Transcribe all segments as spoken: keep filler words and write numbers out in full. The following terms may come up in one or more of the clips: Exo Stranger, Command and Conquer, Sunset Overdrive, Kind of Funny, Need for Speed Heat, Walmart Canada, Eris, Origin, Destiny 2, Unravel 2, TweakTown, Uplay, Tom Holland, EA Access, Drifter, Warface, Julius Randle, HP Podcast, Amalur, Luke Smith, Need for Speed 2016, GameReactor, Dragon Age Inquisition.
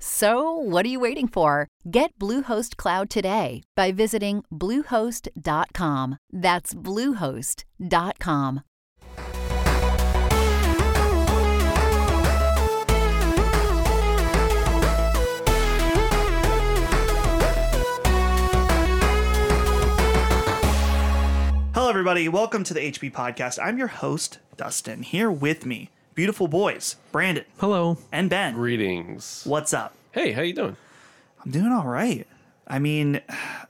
So, what are you waiting for? Get Bluehost Cloud today by visiting Bluehost dot com. That's Bluehost dot com. Hello, everybody. Welcome to the H P Podcast. I'm your host, Dustin. Here with me, beautiful boys, Brandon. Hello. And Ben. Greetings. What's up? Hey, how you doing? I'm doing all right. I mean,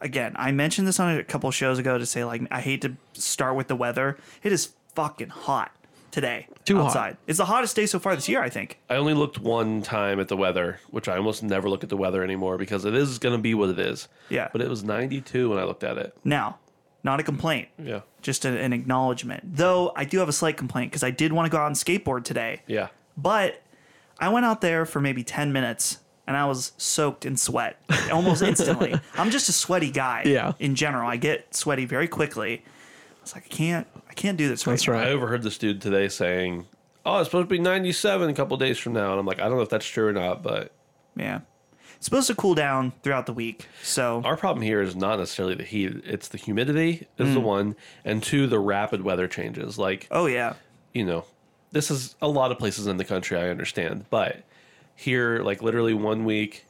again, I mentioned this on a couple shows ago to say, like, I hate to start with the weather. It is fucking hot today. Too outside. Hot. It's the hottest day so far this year, I think. I only looked one time at the weather, which I almost never look at the weather anymore because it is going to be what it is. Yeah. But it was ninety-two when I looked at it. Now, not a complaint. Yeah. Just an, an acknowledgement. Though I do have a slight complaint because I did want to go out and skateboard today. Yeah. But I went out there for maybe ten minutes and I was soaked in sweat almost instantly. I'm just a sweaty guy. Yeah. In general, I get sweaty very quickly. I was like, I can't, I can't do this right now. That's right. I overheard this dude today saying, oh, it's supposed to be ninety-seven a couple days from now. And I'm like, I don't know if that's true or not, but. Yeah. It's supposed to cool down throughout the week. So our problem here is not necessarily the heat. It's the humidity is mm. the one. And two, the rapid weather changes. Like, oh, yeah. You know, this is a lot of places in the country, I understand. But here, like literally one week,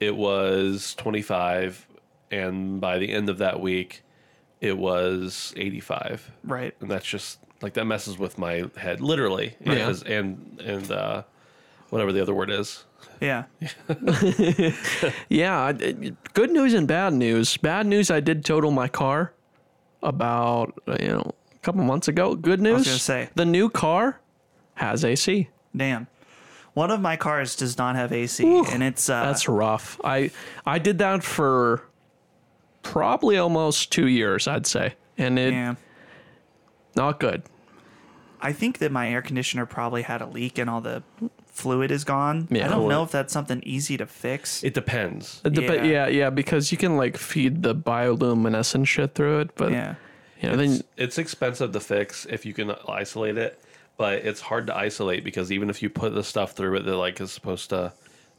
it was twenty-five. And by the end of that week, it was eighty-five. Right. And that's just like that messes with my head, literally. Yeah. Is, and and uh, whatever the other word is. Yeah. Yeah. Good news and bad news. Bad news, I did total my car about, you know, a couple months ago. Good news. I was going to say. The new car has A C. Damn. One of my cars does not have A C. Ooh, and it's... Uh, that's rough. I, I did that for probably almost two years, I'd say. And it... Yeah. Not good. I think that my air conditioner probably had a leak and all the... fluid is gone. Yeah. I don't know if that's something easy to fix. It depends. It dep- yeah. yeah, yeah, because you can like feed the bioluminescent shit through it, but yeah, you know, it's, then it's expensive to fix if you can isolate it, but it's hard to isolate because even if you put the stuff through it that like is supposed to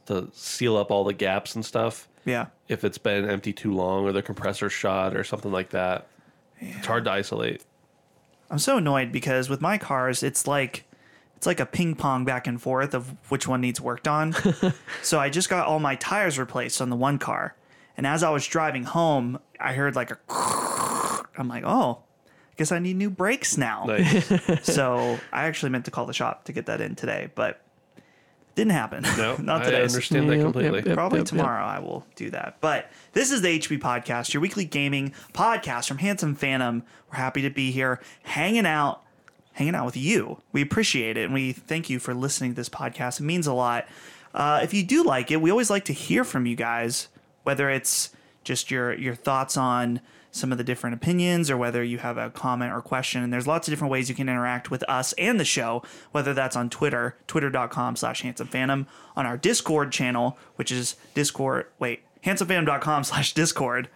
to seal up all the gaps and stuff. Yeah. If it's been empty too long or the compressor shot or something like that, yeah. It's hard to isolate. I'm so annoyed because with my cars, it's like. It's like a ping pong back and forth of which one needs worked on. So I just got all my tires replaced on the one car. And as I was driving home, I heard like a... I'm like, oh, I guess I need new brakes now. Nice. So I actually meant to call the shop to get that in today, but didn't happen. No, not today. I understand that completely. Yep, yep, Probably yep, tomorrow yep. I will do that. But this is the H P Podcast, your weekly gaming podcast from Handsome Phantom. We're happy to be here hanging out. Hanging out with you. We appreciate it, and we thank you for listening to this podcast. It means a lot. Uh, if you do like it, we always like to hear from you guys, whether it's just your your thoughts on some of the different opinions or whether you have a comment or question. And there's lots of different ways you can interact with us and the show, whether that's on Twitter, twitter.com slash handsome phantom, on our Discord channel, which is Discord, wait, handsomephantom.com slash Discord,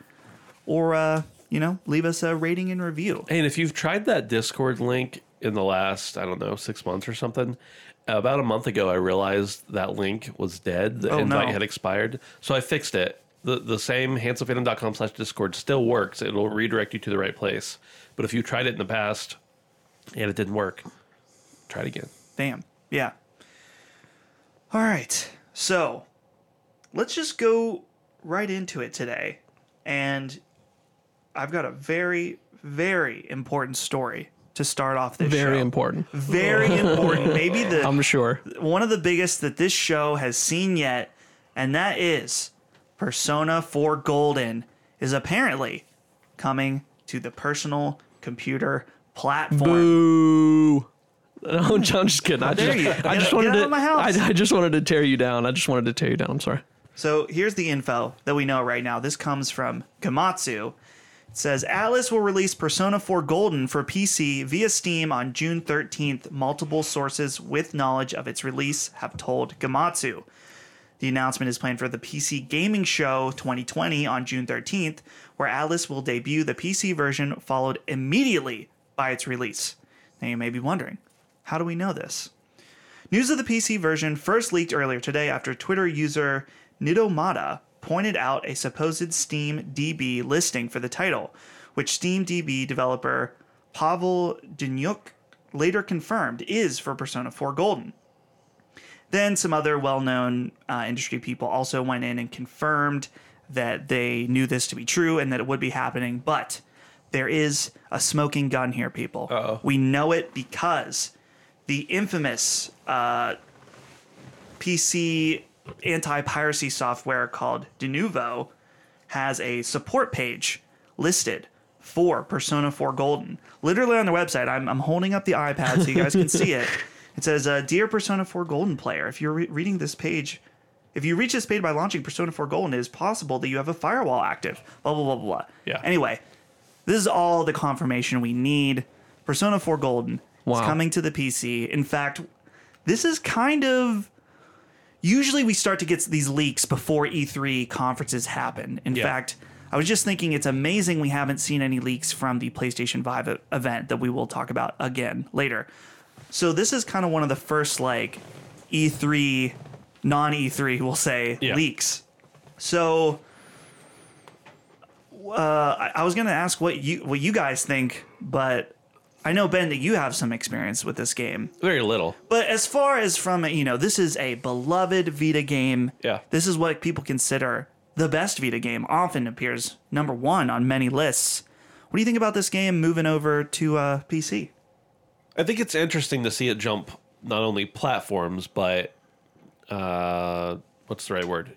or, uh, you know, leave us a rating and review. And if you've tried that Discord link, in the last, I don't know, six months or something. About a month ago, I realized that link was dead. The oh, invite no. had expired. So I fixed it. The the same handsomephantom.com slash Discord still works. It'll redirect you to the right place. But if you tried it in the past and it didn't work, try it again. Damn. Yeah. All right. So let's just go right into it today. And I've got a very, very important story. To start off this very show. Very important. Very important. Maybe the I'm sure. One of the biggest that this show has seen yet. and that is Persona four Golden is apparently coming to the personal computer platform. Boo! No, John, just kidding. I just, you. I just wanted to. I, I just wanted to tear you down. I just wanted to tear you down. I'm sorry. So here's the info that we know right now. This comes from Gematsu. It says Atlas will release Persona four Golden for P C via Steam on June thirteenth. Multiple sources with knowledge of its release have told Gematsu. The announcement is planned for the P C Gaming Show twenty twenty on June thirteenth, where Atlas will debut the P C version followed immediately by its release. Now you may be wondering, how do we know this? News of the P C version first leaked earlier today after Twitter user Nidomata pointed out a supposed Steam D B listing for the title, which Steam D B developer Pavel Dinyuk later confirmed is for Persona four Golden. Then some other well-known uh, industry people also went in and confirmed that they knew this to be true and that it would be happening, but there is a smoking gun here, people. Uh-oh. We know it because the infamous uh, P C anti-piracy software called Denuvo has a support page listed for Persona four Golden. Literally on their website. I'm, I'm holding up the iPad so you guys can see it. It says, uh, Dear Persona four Golden player, if you're re- reading this page, if you reach this page by launching Persona four Golden, it is possible that you have a firewall active. Blah, blah, blah, blah, blah. Yeah. Anyway, this is all the confirmation we need. Persona four Golden. Wow. It's coming to the P C. In fact, this is kind of... Usually we start to get these leaks before E three conferences happen. In yeah. fact, I was just thinking it's amazing we haven't seen any leaks from the PlayStation five event that we will talk about again later. So this is kind of one of the first, like, E three, non-E three, we'll say, yeah. leaks. So... Uh, I, I was going to ask what you what you guys think, but... I know, Ben, that you have some experience with this game. Very little. But as far as from, you know, this is a beloved Vita game. Yeah. This is what people consider the best Vita game. Often appears number one on many lists. What do you think about this game moving over to uh, P C? I think it's interesting to see it jump not only platforms, but uh, what's the right word?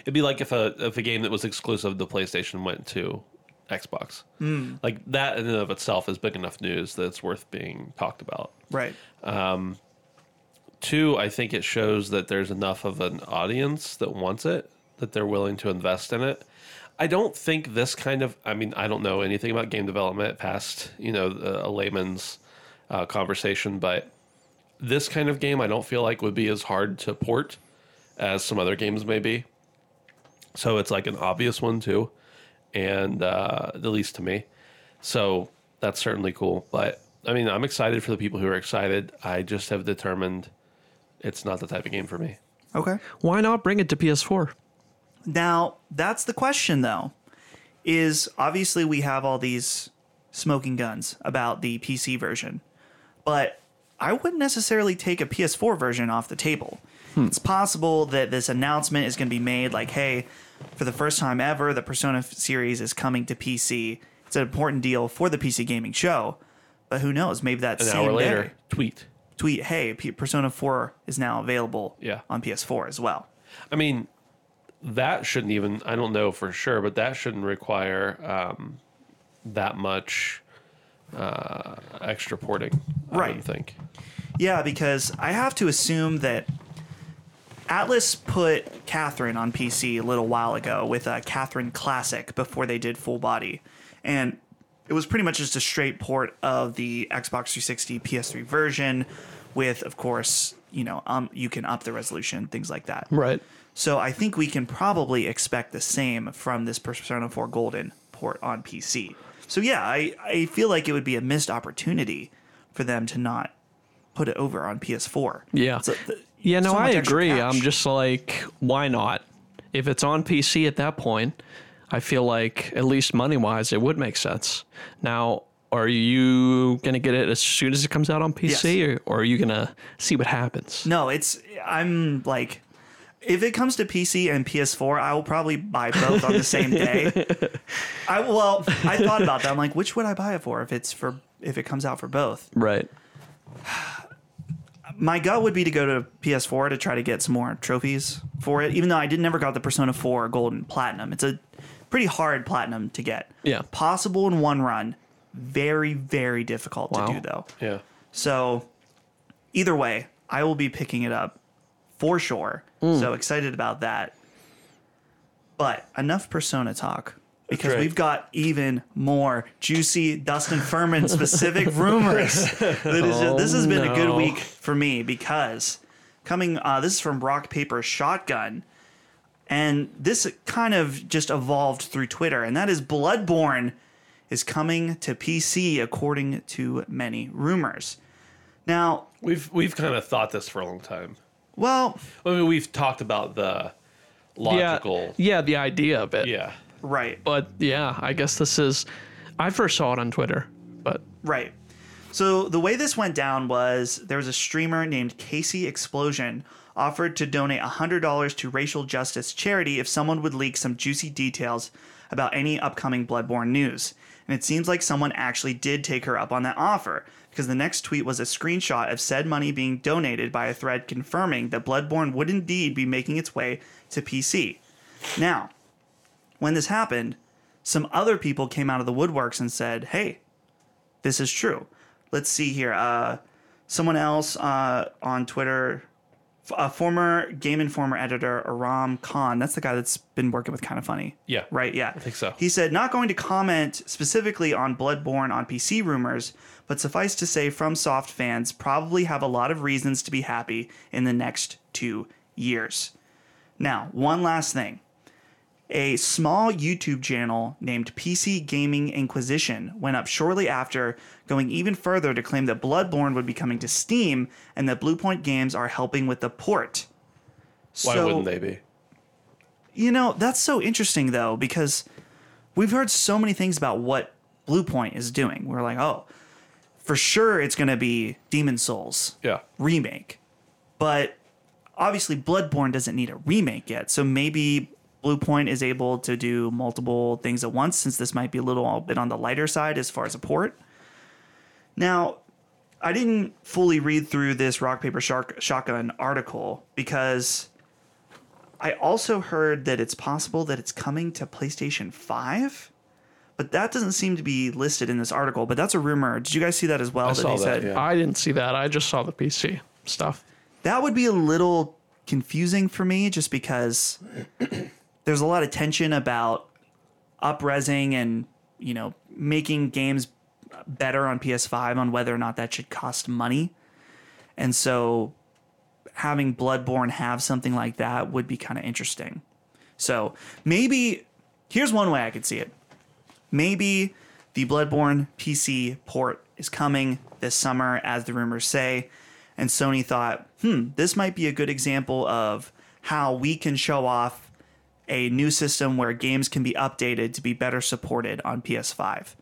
It'd be like if a if a game that was exclusive to PlayStation went to Xbox. Mm. Like that in and of itself is big enough news that it's worth being talked about. Right. Um, two, I think it shows that there's enough of an audience that wants it, that they're willing to invest in it. I don't think this kind of, I mean, I don't know anything about game development past, you know, a layman's uh, conversation, but this kind of game I don't feel like would be as hard to port as some other games may be. So it's like an obvious one too. And uh, at least to me. So that's certainly cool. But I mean, I'm excited for the people who are excited. I just have determined it's not the type of game for me. Okay. Why not bring it to P S four? Now, that's the question, though, is obviously we have all these smoking guns about the P C version, but I wouldn't necessarily take a P S four version off the table. Hmm. It's possible that this announcement is going to be made like, hey, for the first time ever, the Persona series is coming to P C. It's an important deal for the P C Gaming Show. But who knows? Maybe that An same hour later, day, tweet. Tweet, hey, P- Persona four is now available yeah. on P S four as well. I mean, that shouldn't even, I don't know for sure, but that shouldn't require um, that much uh, extra porting, I right. would think. Yeah, because I have to assume that Atlas put Catherine on P C a little while ago with a Catherine Classic before they did Full Body. And it was pretty much just a straight port of the Xbox three sixty P S three version with, of course, you know, um, you can up the resolution, things like that. Right. So I think we can probably expect the same from this Persona four Golden port on P C. So yeah, I, I feel like it would be a missed opportunity for them to not put it over on P S four. Yeah. So th- Yeah, no, so I agree. Cash. I'm just like, why not? If it's on P C at that point, I feel like, at least money-wise, it would make sense. Now, are you going to get it as soon as it comes out on P C, yes. or, or are you going to see what happens? No, it's, I'm like, if it comes to P C and P S four, I will probably buy both on the same day. I Well, I thought about that. I'm like, which would I buy it for if it's for if it comes out for both? Right. my gut would be to go to P S four to try to get some more trophies for it, even though I did never got the Persona four Golden Platinum. It's a pretty hard Platinum to get. Yeah. Possible in one run. Very, very difficult wow. to do, though. Yeah. So either way, I will be picking it up for sure. Mm. So excited about that. But enough Persona talk. Because we've got even more juicy Dustin Furman specific rumors. Oh, this has been no. a good week for me because coming, uh, this is from Rock Paper Shotgun, and this kind of just evolved through Twitter, and that is Bloodborne is coming to P C according to many rumors. Now we've we've kind of thought this for a long time. Well, I mean, we've talked about the logical, yeah, yeah the idea of it, yeah. Right. But yeah, I guess this is, I first saw it on Twitter, but. Right. So the way this went down was there was a streamer named Casey Explosion offered to donate one hundred dollars to racial justice charity if someone would leak some juicy details about any upcoming Bloodborne news. And it seems like someone actually did take her up on that offer, because the next tweet was a screenshot of said money being donated by a thread confirming that Bloodborne would indeed be making its way to P C. Now, when this happened, some other people came out of the woodworks and said, hey, this is true. Let's see here. Uh, someone else uh, on Twitter, f- a former Game Informer editor, Aram Khan. That's the guy that's been working with Kind of Funny. Yeah. Right? Yeah. I think so. He said, not going to comment specifically on Bloodborne on P C rumors, but suffice to say FromSoft fans probably have a lot of reasons to be happy in the next two years. Now, one last thing. A small YouTube channel named P C Gaming Inquisition went up shortly after, going even further to claim that Bloodborne would be coming to Steam and that Bluepoint Games are helping with the port. Why so, wouldn't they be? You know, that's so interesting, though, because we've heard so many things about what Bluepoint is doing. We're like, oh, for sure it's going to be Demon Souls yeah. remake. But obviously Bloodborne doesn't need a remake yet, so maybe Bluepoint is able to do multiple things at once, since this might be a little bit on the lighter side as far as a port. Now, I didn't fully read through this Rock Paper Shotgun article because I also heard that it's possible that it's coming to PlayStation five, but that doesn't seem to be listed in this article, but that's a rumor. Did you guys see that as well? I that saw that, said? Yeah. I didn't see that. I just saw the P C stuff. That would be a little confusing for me just because there's a lot of tension about up-resing and, you know, making games better on P S five on whether or not that should cost money. And so having Bloodborne have something like that would be kind of interesting. So maybe, here's one way I could see it. Maybe the Bloodborne P C port is coming this summer, as the rumors say. And Sony thought, hmm, this might be a good example of how we can show off a new system where games can be updated to be better supported on P S five.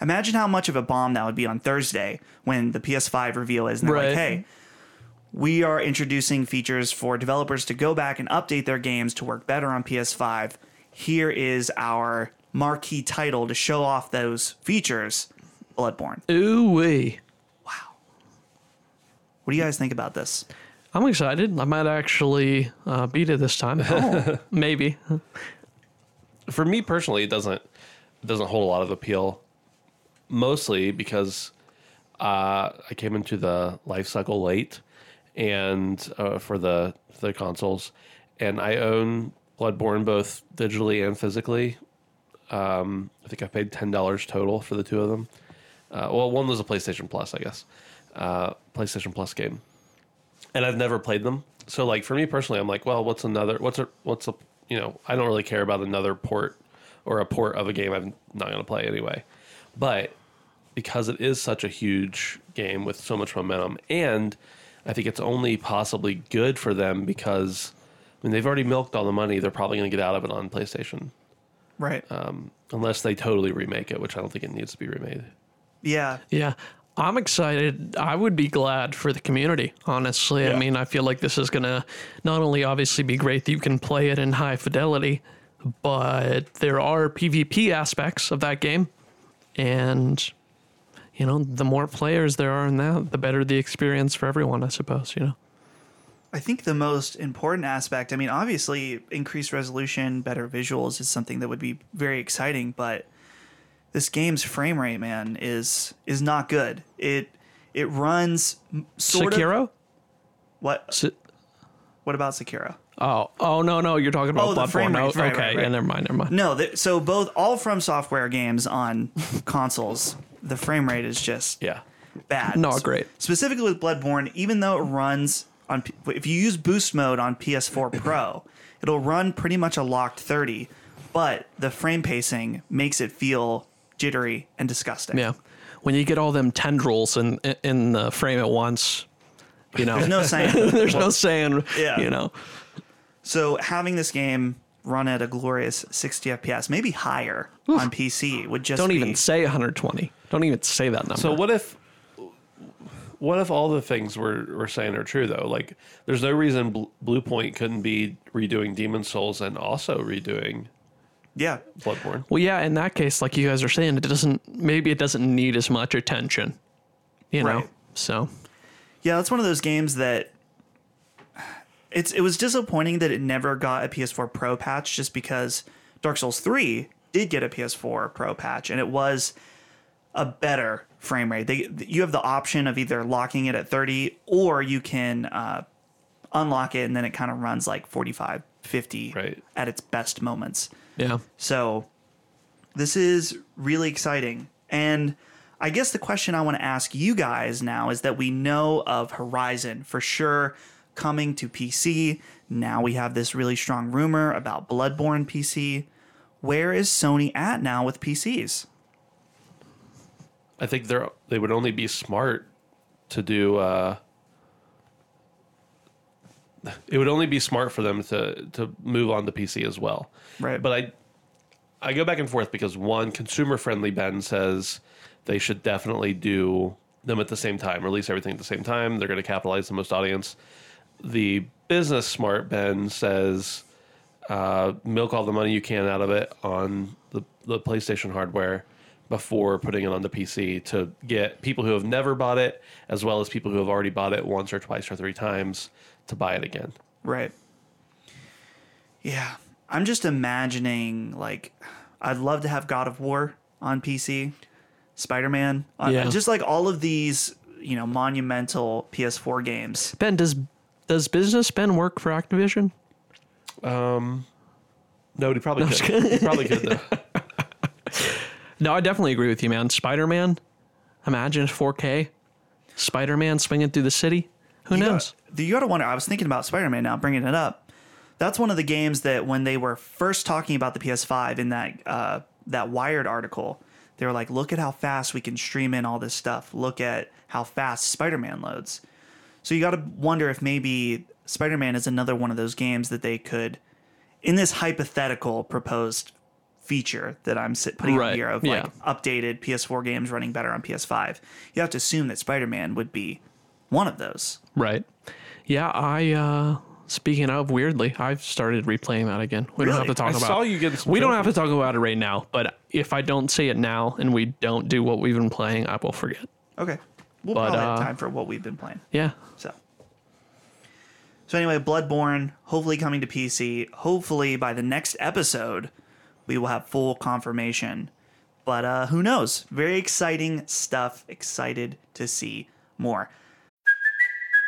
Imagine how much of a bomb that would be on Thursday when the P S five reveal is, and they're right. like, hey, we are introducing features for developers to go back and update their games to work better on P S five. Here is our marquee title to show off those features, Bloodborne. Ooh-wee. What do you guys think about this? I'm excited. I might actually uh, beat it this time. Oh, maybe. For me personally, it doesn't it doesn't hold a lot of appeal, mostly because uh, I came into the life cycle late, and uh, for the the consoles, and I own Bloodborne both digitally and physically. Um, I think I paid ten dollars total for the two of them. Uh, well, one was a PlayStation Plus, I guess. Uh, PlayStation Plus game, and I've never played them. So, like, for me personally, I'm like, well, what's another? What's a? What's a? You know, I don't really care about another port or a port of a game I'm not going to play anyway. But because it is such a huge game with so much momentum, and I think it's only possibly good for them because I mean they've already milked all the money they're probably going to get out of it on PlayStation, right? Um, unless they totally remake it, which I don't think it needs to be remade. Yeah. Yeah. I'm excited. I would be glad for the community, honestly. Yeah. I mean, I feel like this is going to not only obviously be great that you can play it in high fidelity, but there are PvP aspects of that game. And you know, the more players there are in that, the better the experience for everyone, I suppose, you know. I think the most important aspect, I mean, obviously increased resolution, better visuals is something that would be very exciting, but this game's frame rate, man, is is not good. It it runs sort Sekiro? Of... Sekiro? What? Se- what about Sekiro? Oh, oh no, no, you're talking about oh, Bloodborne. Frame rate, oh, right, okay, right, right. yeah, never mind, never mind. No, the, so both, all From Software games on consoles, the frame rate is just yeah. bad. Not great. Specifically with Bloodborne, even though it runs... On, if you use boost mode on P S four Pro, it'll run pretty much a locked thirty, but the frame pacing makes it feel jittery and disgusting. Yeah, when you get all them tendrils in in the frame at once, you know, there's no saying. there's well, no saying. Yeah, you know. So having this game run at a glorious sixty F P S, maybe higher Oof. on P C, would just don't be, even say one hundred twenty. Don't even say that number. So what if? What if all the things we're, we're saying are true, though? Like, there's no reason Bl- Bluepoint couldn't be redoing Demon's Souls and also redoing yeah. Bloodborne. Well, yeah, in that case, like you guys are saying, it doesn't maybe it doesn't need as much attention, you right. know? So, yeah, that's one of those games that it's it was disappointing that it never got a P S four Pro patch, just because Dark Souls three did get a P S four Pro patch, and it was a better frame rate. They, you have the option of either locking it at thirty, or you can uh, unlock it and then it kind of runs like forty-five, fifty right. at its best moments. Yeah. So this is really exciting. And I guess the question I want to ask you guys now is that we know of Horizon for sure coming to P C. Now we have this really strong rumor about Bloodborne P C. Where is Sony at now with P Cs? I think they're they would only be smart to do. Uh, it would only be smart for them to to move on to P C as well. Right. But I I go back and forth because one consumer friendly Ben says they should definitely do them at the same time, release everything at the same time. They're going to capitalize the most audience. The business smart Ben says uh, milk all the money you can out of it on the the PlayStation hardware before putting it on the P C to get people who have never bought it, as well as people who have already bought it once or twice or three times, to buy it again. Right. Yeah. I'm just imagining, like, I'd love to have God of War on P C, Spider-Man, on, yeah. just like all of these, you know, monumental P S four games. Ben, does does business Ben work for Activision? Um, no, he probably no, could. He probably could, though. No, I definitely agree with you, man. Spider-Man, imagine four K. Spider-Man swinging through the city. Who you knows? Gotta, you got to wonder. I was thinking about Spider-Man now, bringing it up. That's one of the games that when they were first talking about the P S five in that uh, that Wired article, they were like, look at how fast we can stream in all this stuff. Look at how fast Spider-Man loads. So you got to wonder if maybe Spider-Man is another one of those games that they could, in this hypothetical proposed feature that I'm putting right. up here of like yeah. updated P S four games running better on P S five. You have to assume that Spider-Man would be one of those. Right. Yeah. I, uh, speaking of weirdly, I've started replaying that again. We really? don't have to talk I about saw you get some We jokes. Don't have to talk about it right now, but if I don't say it now and we don't do what we've been playing, I will forget. Okay. We'll but, probably uh, have time for what we've been playing. Yeah. So, so anyway, Bloodborne, hopefully coming to P C, hopefully by the next episode, we will have full confirmation, but uh, who knows? Very exciting stuff. Excited to see more.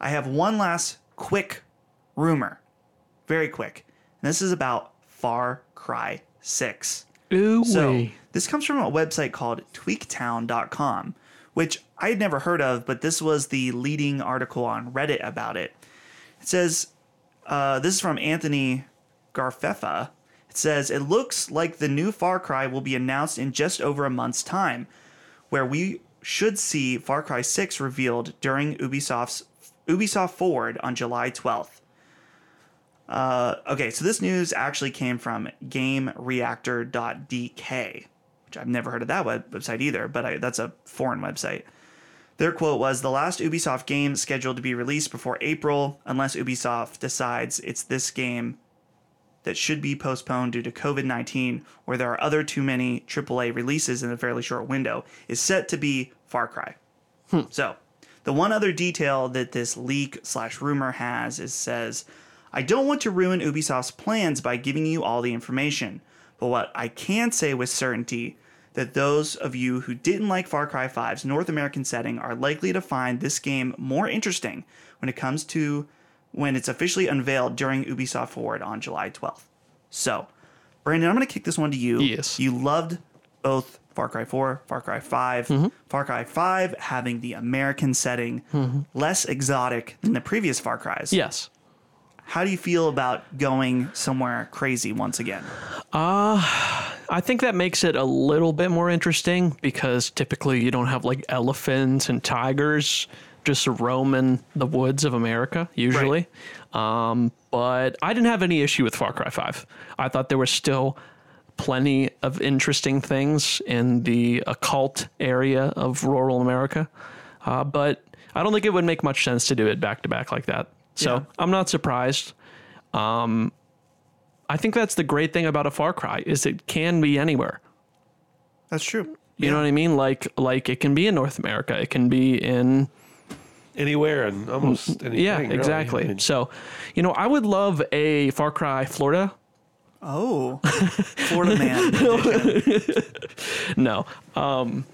I have one last quick rumor, very quick. And this is about Far Cry six. Ooh. So this comes from a website called tweaktown dot com, which I had never heard of, but this was the leading article on Reddit about it. It says, uh, this is from Anthony Garfefa. Says, it looks like the new Far Cry will be announced in just over a month's time, where we should see Far Cry six revealed during Ubisoft's Ubisoft Forward on July twelfth. Uh, okay, so this news actually came from GameReactor dot d k, which I've never heard of that web- website either, but I, that's a foreign website. Their quote was, "The last Ubisoft game scheduled to be released before April, unless Ubisoft decides it's this game that should be postponed due to covid nineteen, or there are other too many triple A releases in a fairly short window, is set to be Far Cry." Hmm. So, the one other detail that this leak slash rumor has is says, "I don't want to ruin Ubisoft's plans by giving you all the information, but what I can say with certainty that those of you who didn't like Far Cry five's North American setting are likely to find this game more interesting when it comes to when it's officially unveiled during Ubisoft Forward on July twelfth. So, Brandon, I'm going to kick this one to you. Yes. You loved both Far Cry four, Far Cry five. Mm-hmm. Far Cry five having the American setting, mm-hmm. less exotic than the previous Far Cries. Yes. How do you feel about going somewhere crazy once again? Uh, I think that makes it a little bit more interesting, because typically you don't have like elephants and tigers just roaming the woods of America usually. Right. Um, but I didn't have any issue with Far Cry five. I thought there was still plenty of interesting things in the occult area of rural America. Uh, but I don't think it would make much sense to do it back to back like that. So yeah. I'm not surprised. Um, I think that's the great thing about a Far Cry, is it can be anywhere. That's true. You yeah. know what I mean? Like, like it can be in North America. It can be in anywhere and almost anything. Yeah, exactly. Really. So, you know, I would love a Far Cry Florida. Oh, Florida man. edition. No. Um,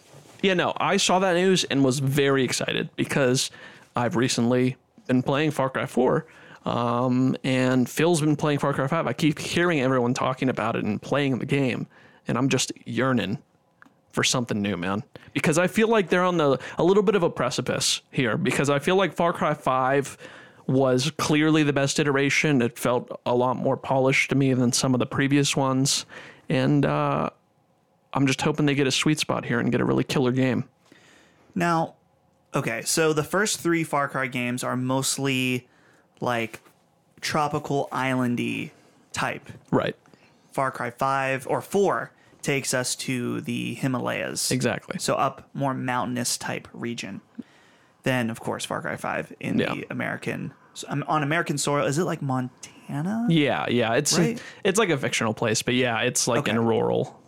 yeah, no, I saw that news and was very excited, because I've recently been playing Far Cry four, um, and Phil's been playing Far Cry five. I keep hearing everyone talking about it and playing the game, and I'm just yearning for something new, man, because I feel like they're on the a little bit of a precipice here, because I feel like Far Cry five was clearly the best iteration. It felt a lot more polished to me than some of the previous ones, and uh, I'm just hoping they get a sweet spot here and get a really killer game. Now, okay, so the first three Far Cry games are mostly like tropical islandy type. Right. Far Cry five or four takes us to the Himalayas. Exactly. So up more mountainous type region. Then, of course, Far Cry five in yeah. the American on American soil. Is it like Montana? Yeah, yeah. It's right? It's like a fictional place, but yeah, it's like okay. in rural.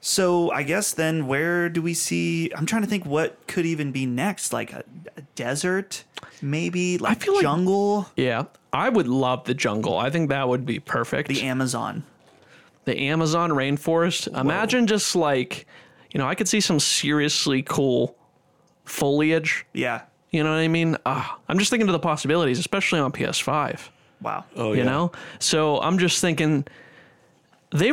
So I guess then where do we see, I'm trying to think what could even be next, like a, a desert, maybe like I feel jungle. Like, yeah, I would love the jungle. I think that would be perfect. The Amazon. The Amazon rainforest. Whoa. Imagine just like, you know, I could see some seriously cool foliage. Yeah. You know what I mean? Ah, I'm just thinking of the possibilities, especially on P S five. Wow. Oh, you yeah. know? So I'm just thinking they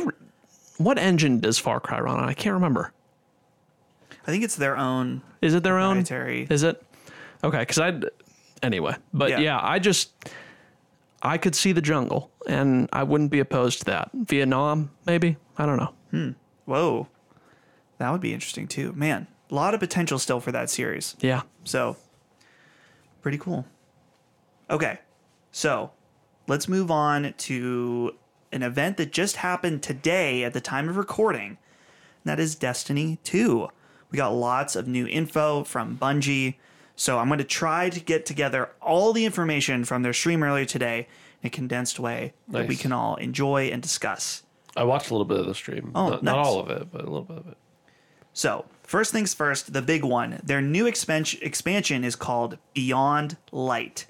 what engine does Far Cry run on? I can't remember. I think it's their own. Is it their own? Is it? Okay, because I... Anyway. But yeah. yeah, I just... I could see the jungle, and I wouldn't be opposed to that. Vietnam, maybe? I don't know. Hmm. Whoa. That would be interesting, too. Man, a lot of potential still for that series. Yeah. So, pretty cool. Okay. So, let's move on to an event that just happened today at the time of recording, and that is Destiny two. We got lots of new info from Bungie, so I'm going to try to get together all the information from their stream earlier today in a condensed way nice. That we can all enjoy and discuss. I watched a little bit of the stream. Oh, not, nice. Not all of it, but a little bit of it. So, first things first, the big one. Their new expan- expansion is called Beyond Light.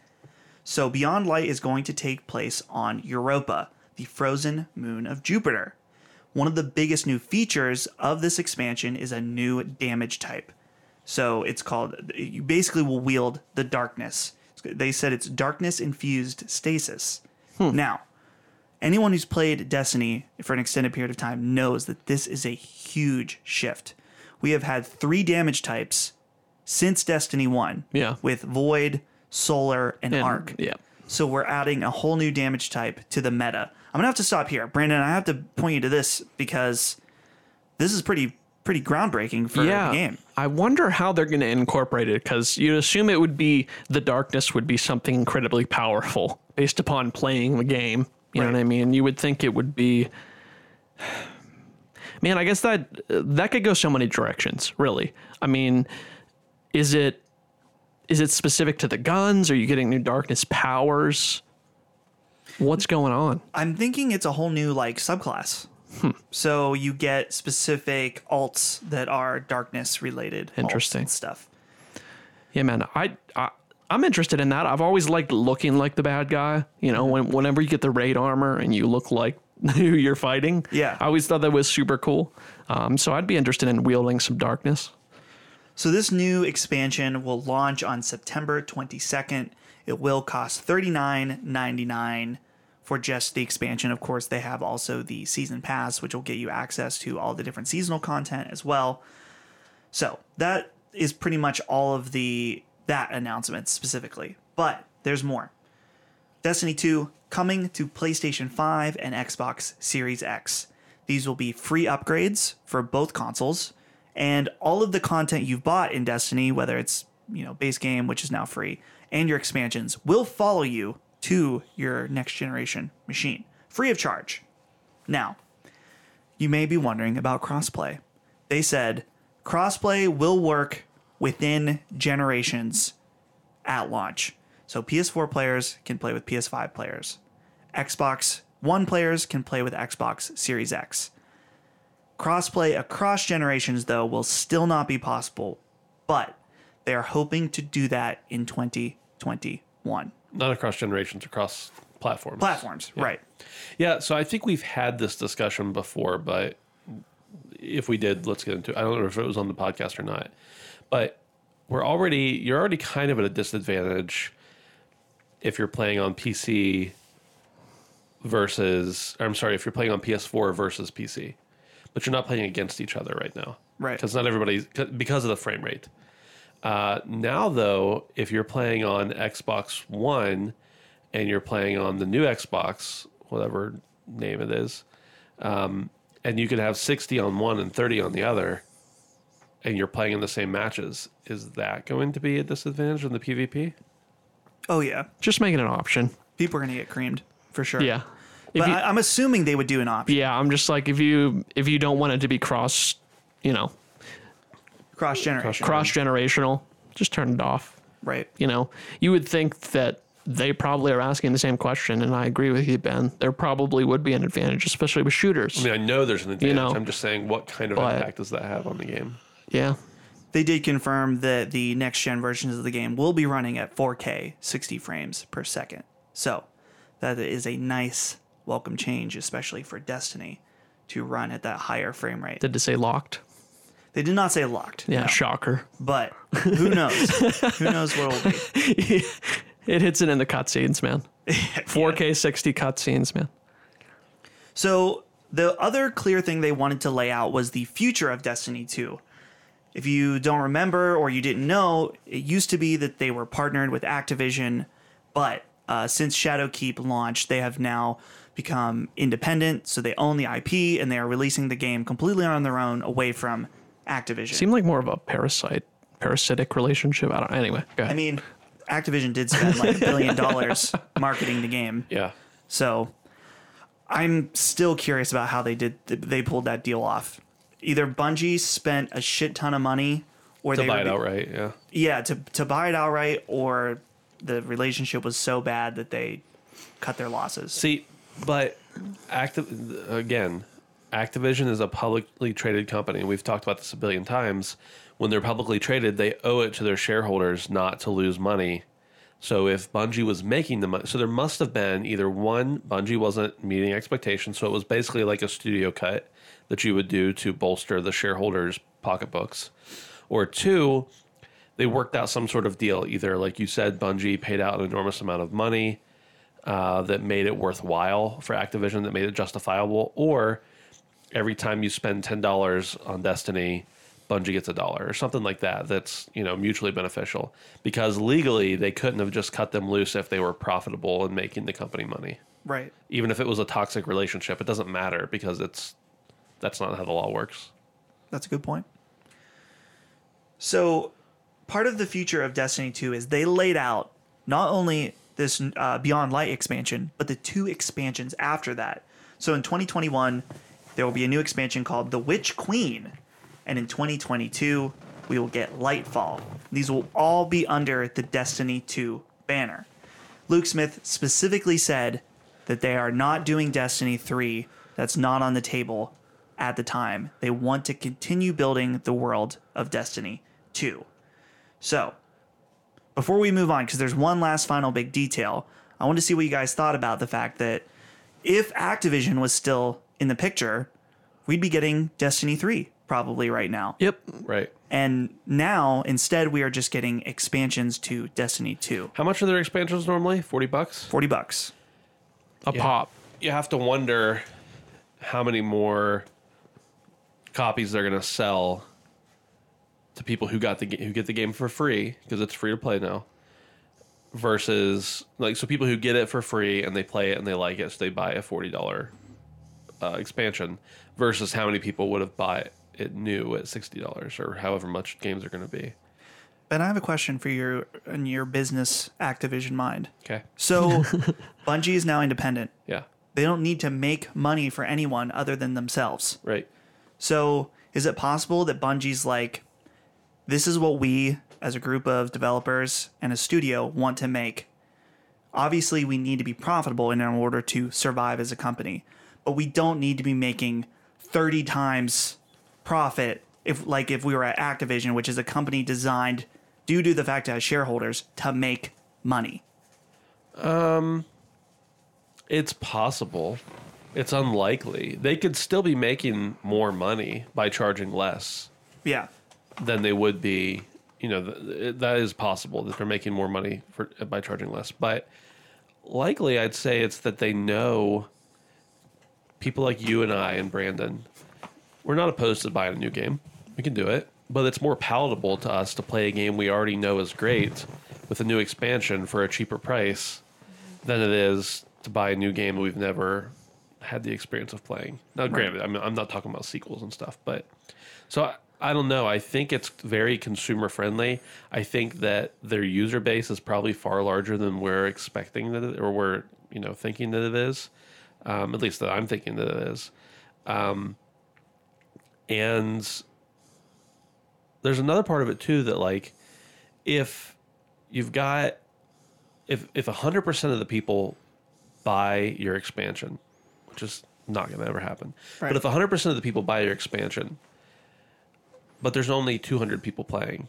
So, Beyond Light is going to take place on Europa, the frozen moon of Jupiter. One of the biggest new features of this expansion is a new damage type. So it's called, you basically will wield the darkness. They said it's darkness infused stasis. Hmm. Now, anyone who's played Destiny for an extended period of time knows that this is a huge shift. We have had three damage types since Destiny one, yeah. with Void, Solar, and, and Arc. Yeah. So we're adding a whole new damage type to the meta. I'm going to have to stop here. Brandon, I have to point you to this because this is pretty pretty groundbreaking for yeah, the game. I wonder how they're going to incorporate it, because you'd assume it would be the darkness would be something incredibly powerful based upon playing the game. You right. know what I mean? You would think it would be... Man, I guess that that could go so many directions, really. I mean, is it is it specific to the guns? Are you getting new darkness powers? What's going on? I'm thinking it's a whole new, like, subclass. Hmm. So you get specific alts that are darkness related. Interesting stuff. Yeah, man, I, I I'm interested in that. I've always liked looking like the bad guy. You know, when, whenever you get the raid armor and you look like who you're fighting. Yeah, I always thought that was super cool. Um, so I'd be interested in wielding some darkness. So this new expansion will launch on September twenty-second. It will cost thirty-nine ninety-nine for just the expansion. Of course, they have also the season pass, which will get you access to all the different seasonal content as well. So that is pretty much all of the that announcement specifically. But there's more. Destiny two coming to PlayStation five and Xbox Series X. These will be free upgrades for both consoles, and all of the content you've bought in Destiny, whether it's, you know, base game, which is now free, and your expansions will follow you to your next generation machine, free of charge. Now, you may be wondering about crossplay. They said crossplay will work within generations at launch. So P S four players can play with P S five players. Xbox One players can play with Xbox Series X. Crossplay across generations, though, will still not be possible, but they are hoping to do that in twenty twenty-one. Not across generations, across platforms. Platforms, yeah. Right. Yeah, so I think we've had this discussion before, but if we did, let's get into it. I don't know if it was on the podcast or not, but we're already, you're already kind of at a disadvantage if you're playing on P C versus, I'm sorry, if you're playing on P S four versus P C, but you're not playing against each other right now. Right. Because not everybody's, because of the frame rate. Uh, now, though, if you're playing on Xbox One and you're playing on the new Xbox, whatever name it is, um, and you could have sixty on one and thirty on the other, and you're playing in the same matches, is that going to be a disadvantage in the P V P? Oh, yeah. Just making an option. People are going to get creamed, for sure. Yeah. But you, I, I'm assuming they would do an option. Yeah, I'm just like, if you if you don't want it to be cross, you know... Cross-generational. Cross-generational. Just turn it off. Right. You know, you would think that they probably are asking the same question, and I agree with you, Ben. There probably would be an advantage, especially with shooters. I mean, I know there's an advantage. You know, I'm just saying, what kind of but, impact does that have on the game? Yeah. They did confirm that the next-gen versions of the game will be running at four K, sixty frames per second. So that is a nice welcome change, especially for Destiny, to run at that higher frame rate. Did it say locked? They did not say locked. Yeah, no. Shocker. But who knows? Who knows what it'll be? It hits it in the cutscenes, man. four K yeah. sixty cutscenes, man. So the other clear thing they wanted to lay out was the future of Destiny two. If you don't remember or you didn't know, it used to be that they were partnered with Activision, but uh, since Shadowkeep launched, they have now become independent, so they own the I P, and they are releasing the game completely on their own, away from Activision. Seemed like more of a parasite, parasitic relationship. I don't. Anyway, go ahead. I mean, Activision did spend like a billion dollars marketing the game. Yeah. So, I'm still curious about how they did. They pulled that deal off. Either Bungie spent a shit ton of money, or to they buy it be, outright. Yeah. Yeah, to to buy it outright, or the relationship was so bad that they cut their losses. See, but active again. Activision is a publicly traded company, and we've talked about this a billion times. When they're publicly traded, they owe it to their shareholders not to lose money. So if Bungie was making the money, so there must have been either one, Bungie wasn't meeting expectations, so it was basically like a studio cut that you would do to bolster the shareholders' pocketbooks, or two, they worked out some sort of deal. Either, like you said, Bungie paid out an enormous amount of money uh, that made it worthwhile for Activision, that made it justifiable, or every time you spend ten dollars on Destiny, Bungie gets a dollar or something like that. That's, you know, mutually beneficial, because legally they couldn't have just cut them loose if they were profitable and making the company money. Right. Even if it was a toxic relationship, it doesn't matter, because it's that's not how the law works. That's a good point. So part of the future of Destiny two is they laid out not only this uh, Beyond Light expansion, but the two expansions after that. So in twenty twenty-one, there will be a new expansion called The Witch Queen. And in twenty twenty-two, we will get Lightfall. These will all be under the Destiny two banner. Luke Smith specifically said that they are not doing Destiny three. That's not on the table at the time. They want to continue building the world of Destiny two. So, before we move on, because there's one last final big detail, I want to see what you guys thought about the fact that if Activision was still in the picture, we'd be getting Destiny three probably right now. Yep. Right. And now, instead, we are just getting expansions to Destiny two. How much are their expansions normally? forty bucks? forty bucks. A yeah. pop. You have to wonder how many more copies they're going to sell to people who got the who get the game for free, because it's free to play now, versus like so people who get it for free and they play it and they like it, so they buy a forty dollars uh, expansion, versus how many people would have bought it new at sixty dollars or however much games are going to be. Ben, I have a question for your in your business Activision mind. Okay. So Bungie is now independent. Yeah. They don't need to make money for anyone other than themselves. Right. So is it possible that Bungie's like, this is what we as a group of developers and a studio want to make. Obviously, we need to be profitable in order to survive as a company, but we don't need to be making thirty times profit if like if we were at Activision, which is a company designed due to the fact that it has shareholders to make money. Um, it's possible. It's unlikely. They could still be making more money by charging less. Yeah. Than they would be, you know, th- that is possible that they're making more money for, by charging less. But likely, I'd say it's that they know people like you and I and Brandon, we're not opposed to buying a new game. We can do it. But it's more palatable to us to play a game we already know is great with a new expansion for a cheaper price than it is to buy a new game that we've never had the experience of playing. Now, right. Granted, I'm, I'm not talking about sequels and stuff, but so I, I don't know. I think it's very consumer friendly. I think that their user base is probably far larger than we're expecting that, it, or we're you know thinking that it is. Um, at least that I'm thinking that it is. Um, and there's another part of it too that like, if you've got, if if one hundred percent of the people buy your expansion, which is not going to ever happen, right. But if one hundred percent of the people buy your expansion, but there's only two hundred people playing.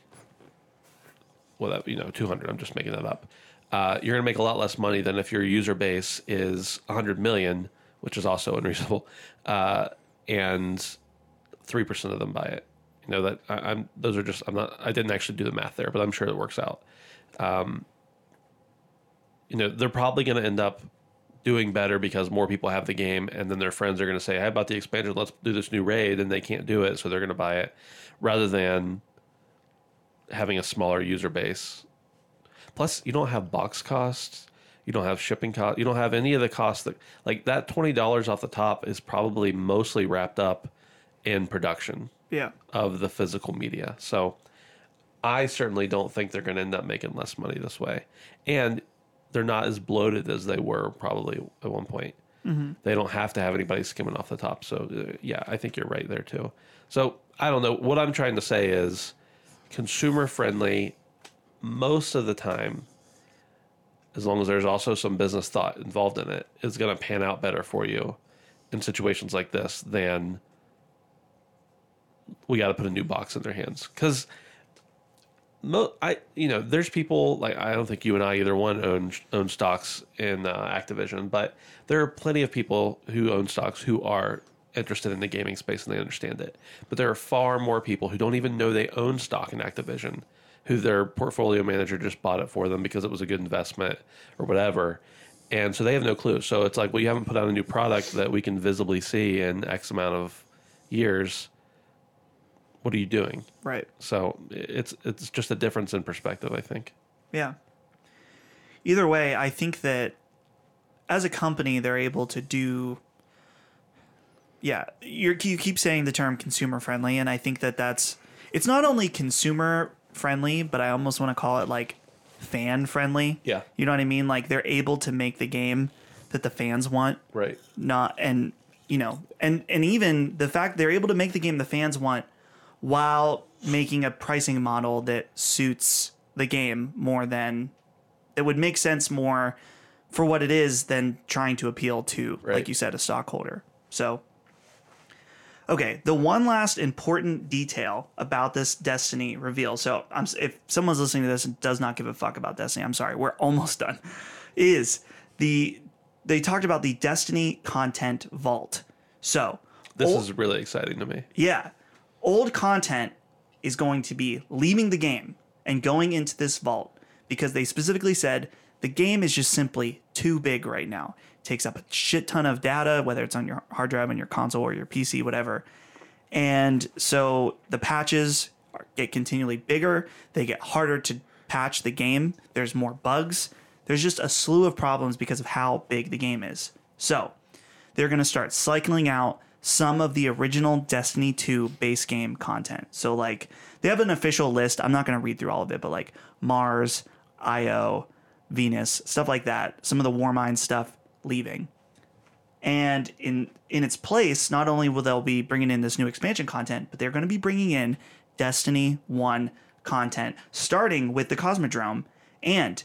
Well, that, you know, two hundred, I'm just making that up. Uh, you're going to make a lot less money than if your user base is one hundred million, which is also unreasonable, uh, and three percent of them buy it. You know, that I, I'm, those are just, I'm not, I didn't actually do the math there, but I'm sure it works out. Um, you know, they're probably going to end up doing better because more people have the game, and then their friends are going to say, how about the expansion? Let's do this new raid, and they can't do it, so they're going to buy it, rather than having a smaller user base. Plus, you don't have box costs. You don't have shipping costs. You don't have any of the costs. That, like, that twenty dollars off the top is probably mostly wrapped up in production yeah. of the physical media. So I certainly don't think they're going to end up making less money this way. And they're not as bloated as they were probably at one point. Mm-hmm. They don't have to have anybody skimming off the top. So, uh, yeah, I think you're right there, too. So, I don't know. What I'm trying to say is consumer-friendly most of the time, as long as there's also some business thought involved in it, is going to pan out better for you in situations like this than we got to put a new box in their hands. Because Mo- I, you know, there's people like I don't think you and I either one own own stocks in uh, Activision, but there are plenty of people who own stocks who are interested in the gaming space and they understand it. But there are far more people who don't even know they own stock in Activision, who their portfolio manager just bought it for them because it was a good investment or whatever, and so they have no clue. So it's like, well, you haven't put out a new product that we can visibly see in X amount of years. What are you doing? Right. So it's it's just a difference in perspective, I think. Yeah. Either way, I think that as a company, they're able to do yeah, you're, you keep saying the term consumer friendly, and I think that that's, it's not only consumer friendly, but I almost want to call it like fan friendly. Yeah. You know what I mean? Like they're able to make the game that the fans want. Right. Not, and you know, and, and even the fact they're able to make the game the fans want while making a pricing model that suits the game more than it would make sense more for what it is than trying to appeal to, right. like you said, a stockholder. So, okay. The one last important detail about this Destiny reveal. So I'm, if someone's listening to this and does not give a fuck about Destiny, I'm sorry, we're almost done, is the, they talked about the Destiny content vault. So this old, is really exciting to me. Yeah. Old content is going to be leaving the game and going into this vault because they specifically said the game is just simply too big right now. It takes up a shit ton of data, whether it's on your hard drive, on your console or your P C, whatever. And so the patches get continually bigger. They get harder to patch the game. There's more bugs. There's just a slew of problems because of how big the game is. So they're going to start cycling out some of the original Destiny two base game content. So like they have an official list. I'm not going to read through all of it, but like Mars, Io, Venus, stuff like that. Some of the Warmind stuff leaving. And in in its place, not only will they be bringing in this new expansion content, but they're going to be bringing in Destiny one content, starting with the Cosmodrome and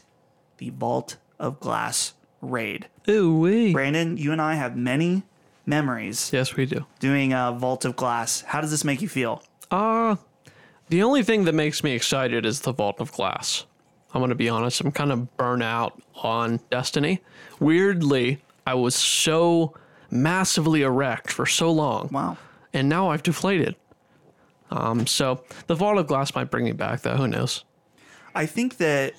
the Vault of Glass raid. Ooh wee. Brandon, you and I have many memories. Yes, we do. Doing a Vault of Glass. How does this make you feel? Uh, the only thing that makes me excited is the Vault of Glass. I'm going to be honest. I'm kind of burnt out on Destiny. Weirdly, I was so massively erect for so long. Wow. And now I've deflated. Um, so the Vault of Glass might bring me back, though. Who knows? I think that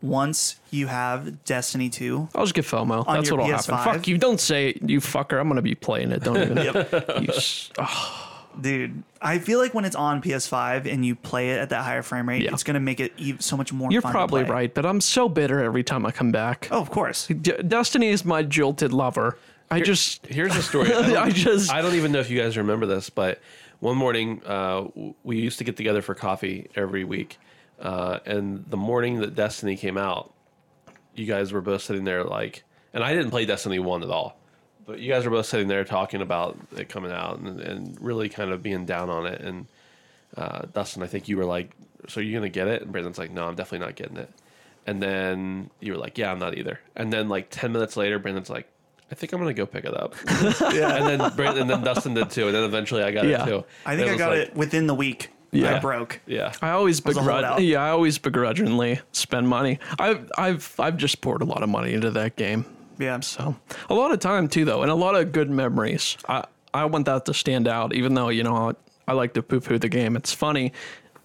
once you have Destiny two, I'll just get FOMO. That's what'll P S five. Happen. Fuck you! Don't say it, you fucker. I'm gonna be playing it. Don't even. Yep. You sh- oh. Dude, I feel like when it's on P S five and you play it at that higher frame rate, yeah. it's gonna make it even, so much more. You're fun probably to play. Right, but I'm so bitter every time I come back. Oh, of course. D- Destiny is my jilted lover. I Here, just here's the story. I, I just I don't even know if you guys remember this, but one morning uh, we used to get together for coffee every week. Uh, and the morning that Destiny came out, you guys were both sitting there like, and I didn't play Destiny one at all, but you guys were both sitting there talking about it coming out and, and really kind of being down on it. And uh, Dustin, I think you were like, so you're going to get it? And Brandon's like, no, I'm definitely not getting it. And then you were like, yeah, I'm not either. And then like ten minutes later, Brandon's like, I think I'm going to go pick it up. yeah. And then Brandon, and then Dustin did too. And then eventually I got yeah. it too. I think I got like, it within the week. Yeah. I broke. Yeah, I always begrudge. Yeah, I always begrudgingly spend money. I've I've I've just poured a lot of money into that game. Yeah, so a lot of time too, though, and a lot of good memories. I I want that to stand out, even though you know I, I like to poo-poo the game. It's funny.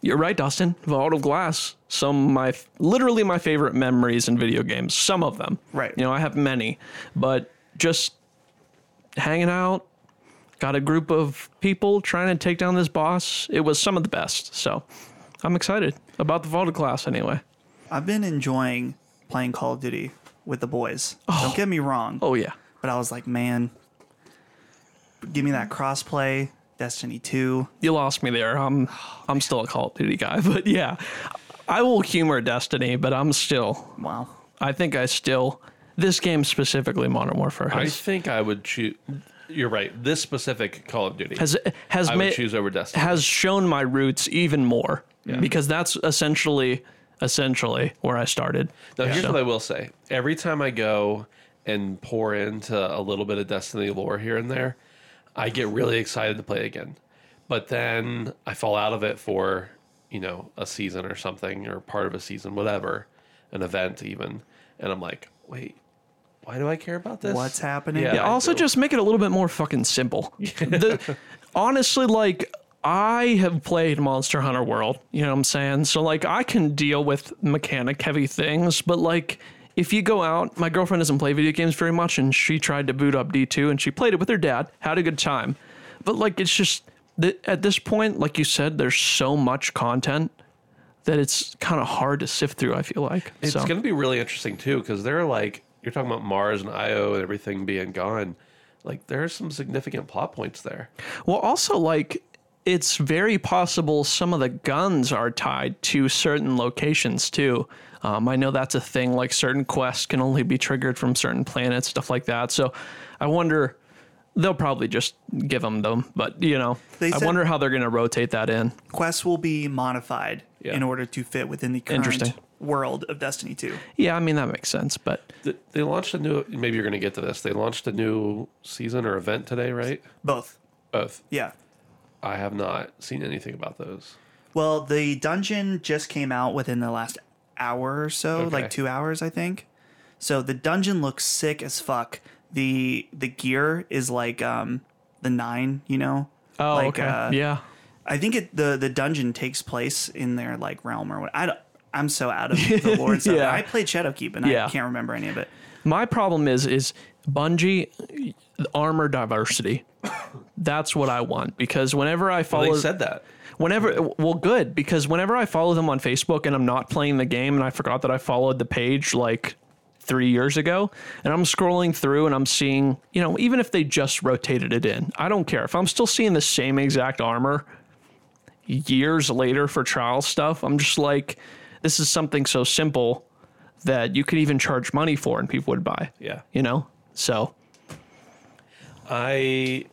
You're right, Dustin. Vault of Glass. Some of my literally my favorite memories in video games. Some of them. Right. You know, I have many, but just hanging out. Got a group of people trying to take down this boss. It was some of the best. So I'm excited about the Vault of Glass anyway. I've been enjoying playing Call of Duty with the boys. Oh. Don't get me wrong. Oh, yeah. But I was like, man, give me that crossplay, Destiny two. You lost me there. I'm, I'm still a Call of Duty guy. But yeah, I will humor Destiny, but I'm still. Wow. I think I still. This game specifically, Modern Warfare. Has, I think I would choose. You're right. This specific Call of Duty has has I would ma- choose over Destiny. Has shown my roots even more yeah. because that's essentially essentially where I started. Now yeah. here's so. what I will say: every time I go and pour into a little bit of Destiny lore here and there, I get really excited to play again. But then I fall out of it for you know a season or something or part of a season, whatever, an event even, and I'm like, wait. Why do I care about this? What's happening? Yeah, yeah, also, just make it a little bit more fucking simple. the, honestly, like, I have played Monster Hunter World. You know what I'm saying? So, like, I can deal with mechanic-heavy things. But, like, if you go out... My girlfriend doesn't play video games very much, and she tried to boot up D two, and she played it with her dad. Had a good time. But, like, it's just... Th- at this point, like you said, there's so much content that it's kind of hard to sift through, I feel like. It's so. going to be really interesting, too, because they're, like... You're talking about Mars and Io and everything being gone. Like, there are some significant plot points there. Well, also, like, it's very possible some of the guns are tied to certain locations, too. Um, I know that's a thing, like certain quests can only be triggered from certain planets, stuff like that. So I wonder, they'll probably just give them them, but, you know, they I wonder how they're going to rotate that in. Quests will be modified yeah. in order to fit within the current world of Destiny two. Yeah, I mean, that makes sense, but... They, they launched a new... Maybe you're going to get to this. They launched a new season or event today, right? Both. Both. Yeah. I have not seen anything about those. Well, the dungeon just came out within the last hour or so, okay. like two hours, I think. So the dungeon looks sick as fuck. The the gear is like um, the nine, you know? Oh, like, okay. Uh, yeah. I think it the, the dungeon takes place in their like realm or what. I don't, I'm so out of the lore and stuff. yeah. I played Shadowkeep and yeah. I can't remember any of it. My problem is is Bungie armor diversity. That's what I want, because whenever I follow... Well, they said that. Whenever, well, good, because whenever I follow them on Facebook and I'm not playing the game and I forgot that I followed the page like three years ago, and I'm scrolling through and I'm seeing, you know, even if they just rotated it in, I don't care. If I'm still seeing the same exact armor years later for trial stuff, I'm just like, this is something so simple that you could even charge money for and people would buy. Yeah. You know? So... I...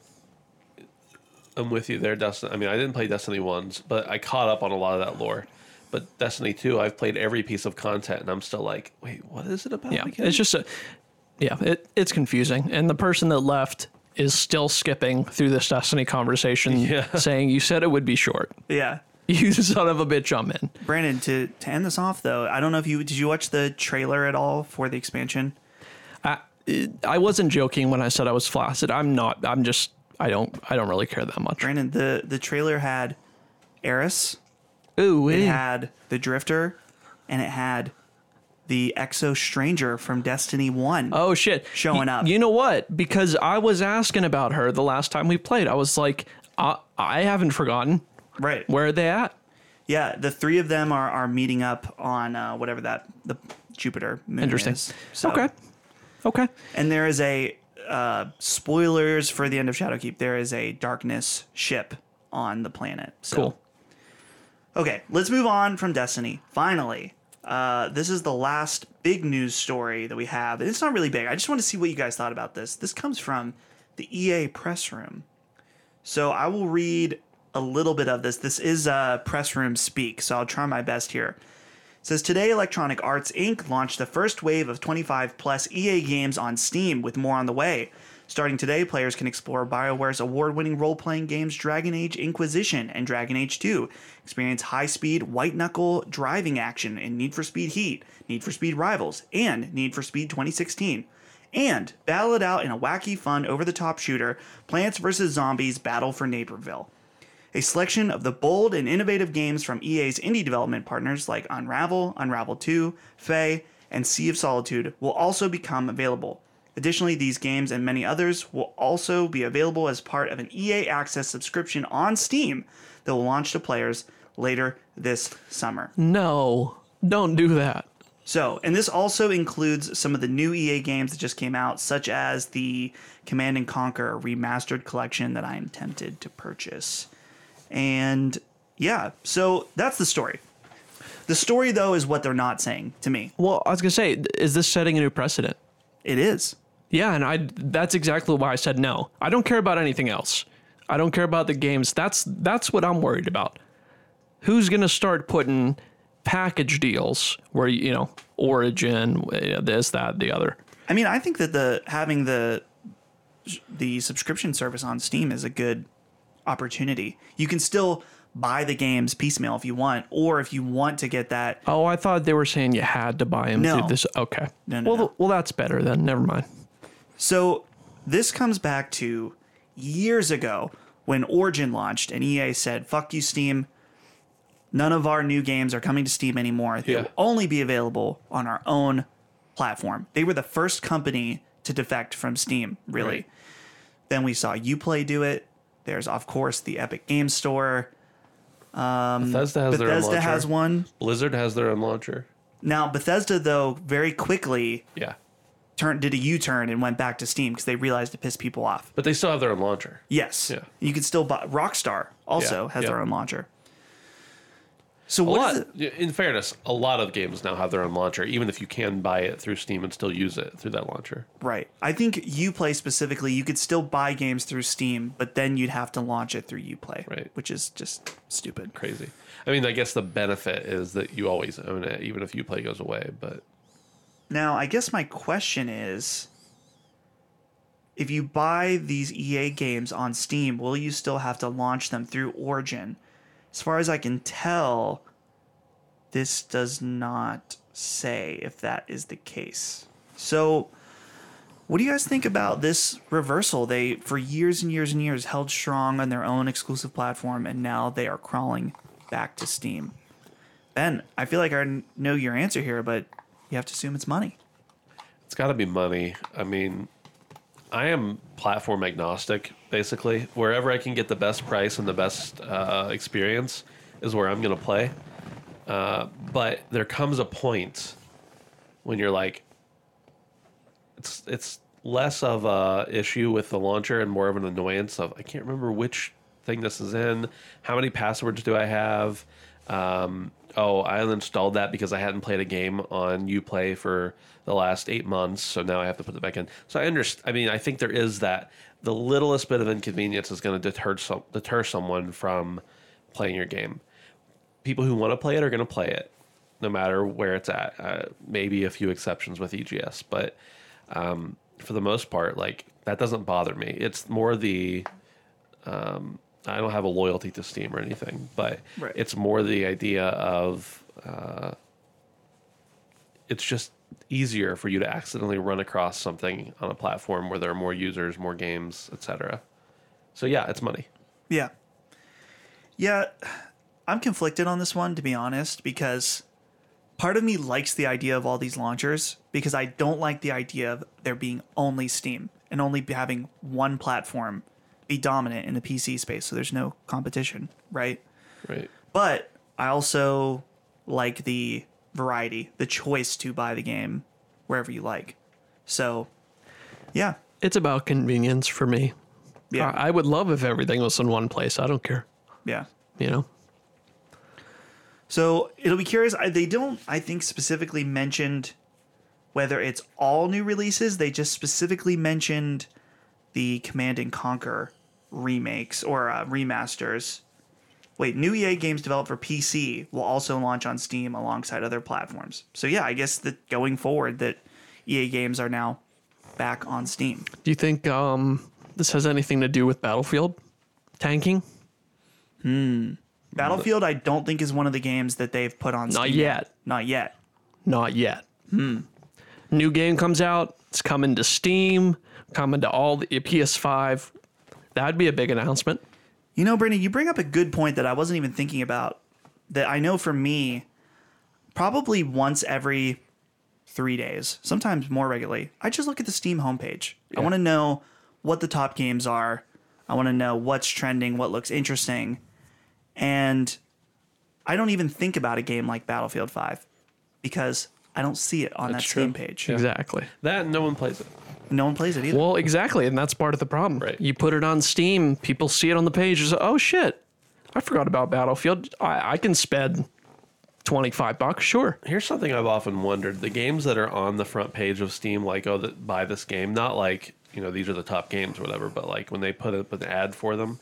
I'm with you there, Destiny. I mean, I didn't play Destiny ones, but I caught up on a lot of that lore. But Destiny two, I've played every piece of content, and I'm still like, wait, what is it about yeah, again? It's just a, yeah, it, it's confusing. And the person that left is still skipping through this Destiny conversation, yeah. saying, you said it would be short. Yeah. You son of a bitch, I'm in. Brandon, to, to end this off, though, I don't know if you, did you watch the trailer at all for the expansion? I, I wasn't joking when I said I was flaccid. I'm not, I'm just... I don't I don't really care that much. Brandon, the, the trailer had Eris. Ooh, it yeah. had the Drifter, and it had the Exo Stranger from Destiny one. Oh, shit. Showing y- up. You know what? Because I was asking about her the last time we played. I was like, I, I haven't forgotten. Right. Where are they at? Yeah, the three of them are, are meeting up on uh, whatever that, the Jupiter moon Interesting. Is. So. Okay. Okay. And there is a... Uh, spoilers for the end of Shadowkeep. There is a darkness ship on the planet. So. Cool. Okay, let's move on from Destiny. Finally, uh, this is the last big news story that we have. And it's not really big. I just want to see what you guys thought about this. This comes from the E A press room. So I will read a little bit of this. This is uh, press room speak, so I'll try my best here. It says, today, Electronic Arts, Incorporated launched the first wave of twenty-five plus E A games on Steam, with more on the way. Starting today, players can explore BioWare's award-winning role-playing games Dragon Age Inquisition and Dragon Age two, experience high-speed, white-knuckle driving action in Need for Speed Heat, Need for Speed Rivals, and Need for Speed twenty sixteen, and battle it out in a wacky, fun, over-the-top shooter, Plants versus. Zombies Battle for Naperville. A selection of the bold and innovative games from E A's indie development partners like Unravel, Unravel two, Fae, and Sea of Solitude will also become available. Additionally, these games and many others will also be available as part of an E A Access subscription on Steam that will launch to players later this summer. No, don't do that. So, and this also includes some of the new E A games that just came out, such as the Command and Conquer Remastered Collection that I am tempted to purchase. And yeah, so that's the story. The story, though, is what they're not saying to me. Well, I was going to say, is this setting a new precedent? It is. Yeah, and I that's exactly why I said no. I don't care about anything else. I don't care about the games. That's that's what I'm worried about. Who's going to start putting package deals where, you know, Origin, this, that, the other? I mean, I think that the having the the subscription service on Steam is a good opportunity. You can still buy the games piecemeal if you want, or if you want to get that. Oh, I thought they were saying you had to buy them. No. Through this. Okay. No, no, well, no. well, that's better then. Never mind. So this comes back to years ago when Origin launched and E A said, fuck you, Steam. None of our new games are coming to Steam anymore. They'll yeah. only be available on our own platform. They were the first company to defect from Steam, really. Right. Then we saw Uplay do it. There's, of course, the Epic Game Store. Um, Bethesda has Bethesda their own launcher. Has one. Blizzard has their own launcher. Now, Bethesda, though, very quickly yeah. turned did a U-turn and went back to Steam because they realized it pissed people off. But they still have their own launcher. Yes. Yeah. You can still buy. Rockstar also yeah. has yeah. their own launcher. So a what lot, is it? In fairness, a lot of games now have their own launcher, even if you can buy it through Steam and still use it through that launcher. Right. I think Uplay specifically, you could still buy games through Steam, but then you'd have to launch it through Uplay, right. which is just stupid. Crazy. I mean, I guess the benefit is that you always own it, even if Uplay goes away. But now, I guess my question is, if you buy these E A games on Steam, will you still have to launch them through Origin? As far as I can tell, this does not say if that is the case. So what do you guys think about this reversal? They, for years and years and years, held strong on their own exclusive platform, and now they are crawling back to Steam. Ben, I feel like I know your answer here, but you have to assume it's money. It's got to be money. I mean, I am platform agnostic, basically. Wherever I can get the best price and the best uh, experience is where I'm going to play. Uh, but there comes a point when you're like, it's it's less of a issue with the launcher and more of an annoyance of, I can't remember which thing this is in. How many passwords do I have? Um, oh, I uninstalled that because I hadn't played a game on Uplay for the last eight months, so now I have to put it back in. So I understand. I mean, I think there is that. The littlest bit of inconvenience is going to deter some, deter someone from playing your game. People who want to play it are going to play it, no matter where it's at. Uh, maybe a few exceptions with E G S, but um, for the most part, like, that doesn't bother me. It's more the um, I don't have a loyalty to Steam or anything, but right. it's more the idea of uh, it's just easier for you to accidentally run across something on a platform where there are more users, more games, et cetera. So yeah, it's money. Yeah. Yeah, I'm conflicted on this one, to be honest, because part of me likes the idea of all these launchers because I don't like the idea of there being only Steam and only having one platform be dominant in the P C space, so there's no competition, right? Right. But I also like the variety, the choice to buy the game wherever you like. So, yeah. It's about convenience for me. Yeah. I would love if everything was in one place. I don't care. Yeah. You know? So, it'll be curious. I, they don't, I think, specifically mentioned whether it's all new releases. They just specifically mentioned the Command and Conquer remakes or uh, remasters. Wait, new E A games developed for P C will also launch on Steam alongside other platforms. So yeah, I guess that going forward that E A games are now back on Steam. Do you think um, this has anything to do with Battlefield tanking? Hmm. Battlefield, I don't think, is one of the games that they've put on Steam. Not yet. Not yet. Not yet. Hmm. New game comes out. It's coming to Steam. Coming to all the P S five. That would be a big announcement. You know, Brittany, you bring up a good point that I wasn't even thinking about. That I know for me, probably once every three days, sometimes more regularly, I just look at the Steam homepage. Yeah. I want to know what the top games are. I want to know what's trending, what looks interesting. And I don't even think about a game like Battlefield five because I don't see it on that's that true. Steam page. Yeah. Exactly. That no one plays it. No one plays it either. Well, exactly, and that's part of the problem. Right. You put it on Steam, people see it on the page, it's like, oh shit, I forgot about Battlefield. I, I can spend twenty-five bucks, sure. Here's something I've often wondered. The games that are on the front page of Steam, like, oh, the, buy this game, not like, you know, these are the top games or whatever, but like when they put up an ad for them,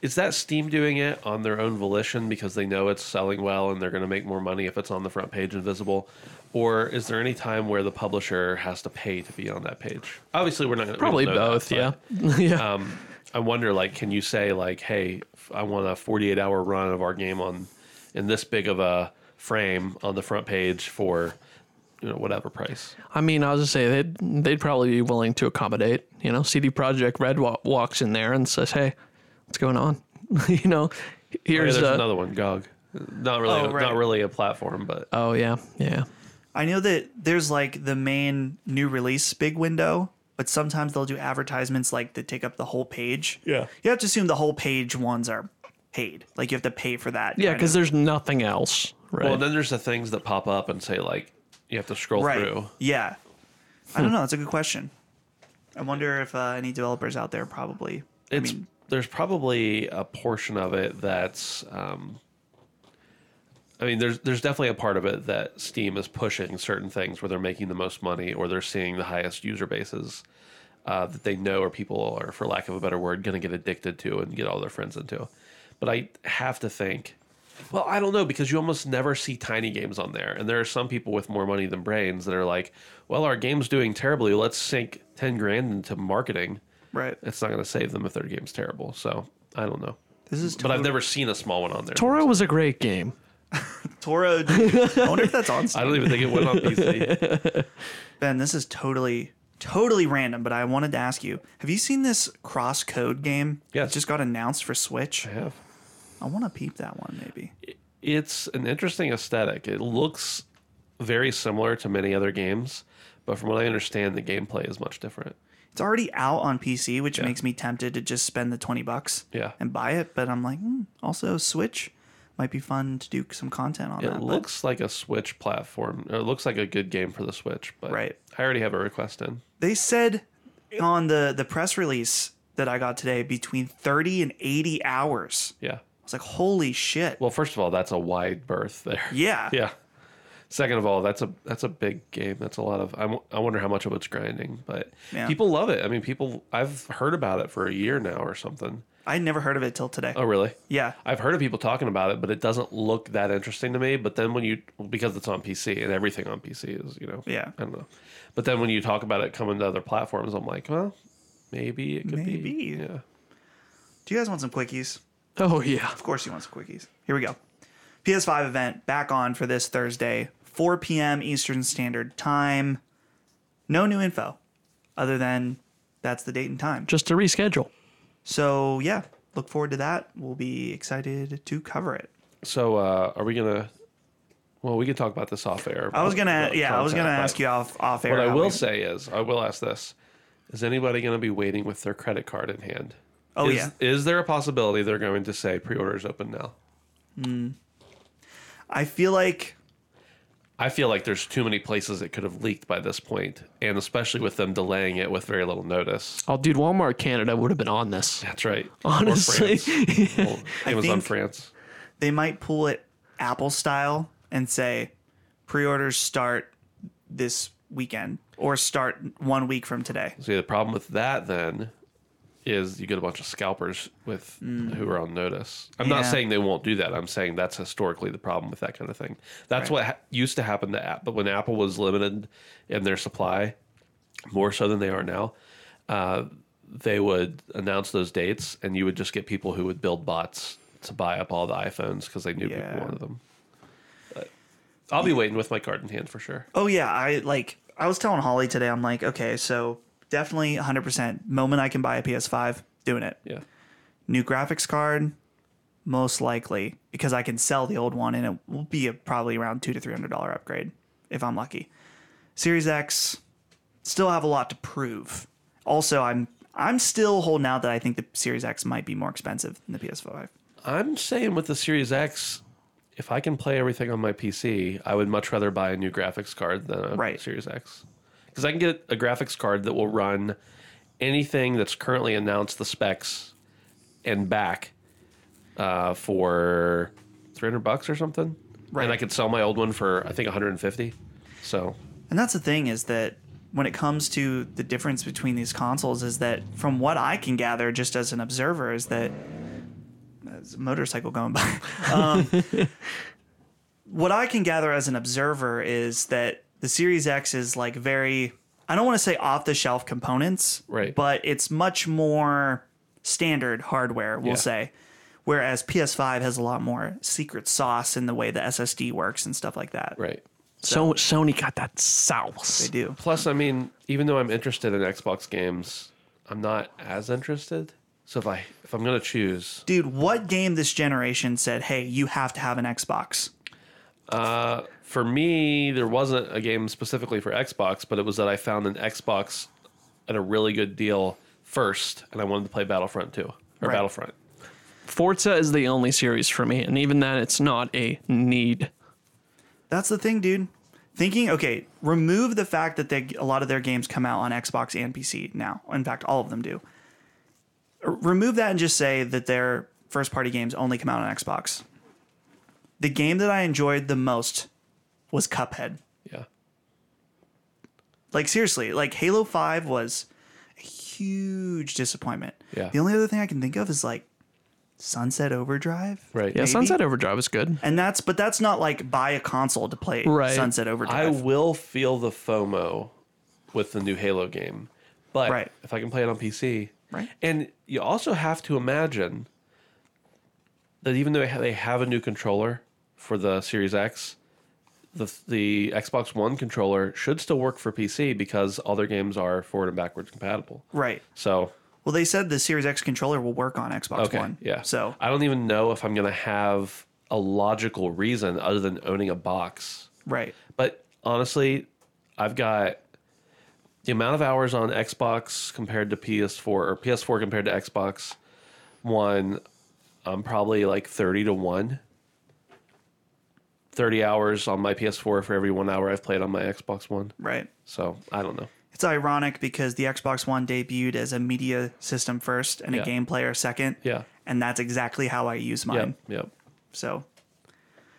is that Steam doing it on their own volition because they know it's selling well and they're going to make more money if it's on the front page and visible? Or is there any time where the publisher has to pay to be on that page? Obviously, we're not going to probably both, that, but, yeah. yeah. Um, I wonder, like, can you say, like, hey, I want a forty-eight hour run of our game on in this big of a frame on the front page for, you know, whatever price? I mean, I was going to say, they'd, they'd probably be willing to accommodate. You know, C D Projekt Red wa- walks in there and says, hey, what's going on? you know, here's oh, yeah, there's uh, another one, G O G. Not really, oh, right. not really a platform, but... Oh, yeah, yeah. I know that there's like the main new release big window, but sometimes they'll do advertisements like that take up the whole page. Yeah. You have to assume the whole page ones are paid. Like you have to pay for that. Yeah, because there's nothing else. Right. Well, then there's the things that pop up and say like you have to scroll right. through. Yeah. Hmm. I don't know. That's a good question. I wonder if uh, any developers out there probably. It's, I mean, there's probably a portion of it that's. Um, I mean, there's there's definitely a part of it that Steam is pushing certain things where they're making the most money or they're seeing the highest user bases uh, that they know or people are, for lack of a better word, going to get addicted to and get all their friends into. But I have to think, well, I don't know, because you almost never see tiny games on there. And there are some people with more money than brains that are like, well, our game's doing terribly. Let's sink ten grand into marketing. Right. It's not going to save them if their game's terrible. So I don't know. This is Toro. But I've never seen a small one on there. Toro was a great game. Toro, dude. I wonder if that's on Steam. I don't even think it went on P C. Ben, this is totally, totally random, but I wanted to ask you, have you seen this cross-code game? Yes. It just got announced for Switch. I have. I want to peep that one, maybe. It's an interesting aesthetic. It looks very similar to many other games, but from what I understand, the gameplay is much different. It's already out on P C, which yeah. makes me tempted to just spend the twenty bucks yeah. and buy it, but I'm like, hmm, also Switch. Might be fun to do some content on it that. It looks but. like a Switch platform. It looks like a good game for the Switch, but right. I already have a request in. They said on the, the press release that I got today between thirty and eighty hours. Yeah. I was like, holy shit. Well, first of all, that's a wide berth there. Yeah. Yeah. Second of all, that's a that's a big game. That's a lot of... I'm, I wonder how much of it's grinding, but yeah. people love it. I mean, people... I've heard about it for a year now or something. I never heard of it till today. Oh, really? Yeah. I've heard of people talking about it, but it doesn't look that interesting to me. But then when you... Because it's on P C, and everything on P C is, you know... Yeah. I don't know. But then when you talk about it coming to other platforms, I'm like, well, maybe it could maybe. be. Maybe. Yeah. Do you guys want some quickies? Oh, yeah. Of course you want some quickies. Here we go. P S five event back on for this Thursday. four p.m. Eastern Standard Time. No new info other than that's the date and time. Just to reschedule. So, yeah, look forward to that. We'll be excited to cover it. So, uh, are we going to... Well, we can talk about this off air. I was going to... Yeah, I was going to ask you off, off air. What I will we... say is, I will ask this. Is anybody going to be waiting with their credit card in hand? Oh, is, yeah. Is there a possibility they're going to say pre-orders open now? Mm. I feel like... I feel like there's too many places it could have leaked by this point, and especially with them delaying it with very little notice. Oh, dude, Walmart Canada would have been on this. That's right. Honestly. France. Well, Amazon France. They might pull it Apple style and say, pre-orders start this weekend or start one week from today. See, the problem with that then is you get a bunch of scalpers with mm. who are on notice. I'm yeah. not saying they won't do that. I'm saying that's historically the problem with that kind of thing. That's right. what ha- used to happen to Apple. But when Apple was limited in their supply, more so than they are now, uh, they would announce those dates, and you would just get people who would build bots to buy up all the iPhones because they knew yeah. people wanted them. But I'll be yeah. waiting with my card in hand for sure. Oh, yeah. I like. I was telling Holly today, I'm like, okay, so... Definitely one hundred percent. Moment I can buy a P S five, doing it. Yeah. New graphics card, most likely, because I can sell the old one, and it will be a, probably around two hundred dollars to three hundred dollars upgrade, if I'm lucky. Series X, still have a lot to prove. Also, I'm I'm still holding out that I think the Series X might be more expensive than the P S five. I'm saying with the Series X, if I can play everything on my P C, I would much rather buy a new graphics card than a right. Series X. Because I can get a graphics card that will run anything that's currently announced, the specs, and back uh, for three hundred bucks or something. Right. And I could sell my old one for, I think, one hundred fifty. So. And that's the thing is that when it comes to the difference between these consoles is that from what I can gather just as an observer is that... There's a motorcycle going by. um, what I can gather as an observer is that the Series X is like very, I don't want to say off-the-shelf components, right. but it's much more standard hardware, we'll yeah. say, whereas P S five has a lot more secret sauce in the way the S S D works and stuff like that. Right. So, so Sony got that sauce. They do. Plus, I mean, even though I'm interested in Xbox games, I'm not as interested. So if, I, if I'm going to choose... Dude, what game this generation said, hey, you have to have an Xbox? Uh... For me, there wasn't a game specifically for Xbox, but it was that I found an Xbox at a really good deal first, and I wanted to play Battlefront two, or right. Battlefront. Forza is the only series for me, and even that, it's not a need. That's the thing, dude. Thinking, okay, remove the fact that they, a lot of their games come out on Xbox and P C now. In fact, all of them do. R- remove that and just say that their first-party games only come out on Xbox. The game that I enjoyed the most was Cuphead. Yeah. Like, seriously, like, Halo five was a huge disappointment. Yeah. The only other thing I can think of is, like, Sunset Overdrive, right? Maybe. Yeah, Sunset Overdrive is good, and that's but that's not like buy a console to play right. Sunset Overdrive. I will feel the FOMO with the new Halo game, but right. if I can play it on P C, right? And you also have to imagine that even though they have a new controller for the Series X, the the Xbox One controller should still work for P C because all their games are forward and backwards compatible, right? So. Well, they said the Series X controller will work on Xbox okay, One. Yeah. So I don't even know if I'm going to have a logical reason other than owning a box. Right. But honestly, I've got the amount of hours on Xbox compared to P S four or P S four compared to Xbox One. I'm probably like thirty to one. thirty hours on my P S four for every one hour I've played on my Xbox One. Right. So I don't know. It's ironic because the Xbox One debuted as a media system first and yeah. a game player second. Yeah. And that's exactly how I use mine. Yep. yep. So,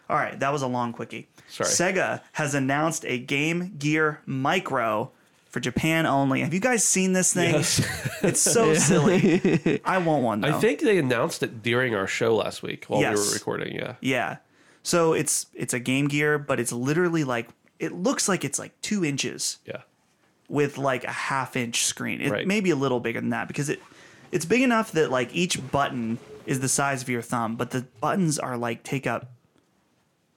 all right. That was a long quickie. Sorry. Sega has announced a Game Gear Micro for Japan only. Have you guys seen this thing? Yes. It's so yeah. silly. I want one, though. I think they announced it during our show last week while yes. we were recording. Yeah. Yeah. So it's it's a Game Gear, but it's literally like, it looks like it's like two inches. Yeah. With like a half inch screen. It right. may be a little bigger than that because it it's big enough that like each button is the size of your thumb, but the buttons are like take up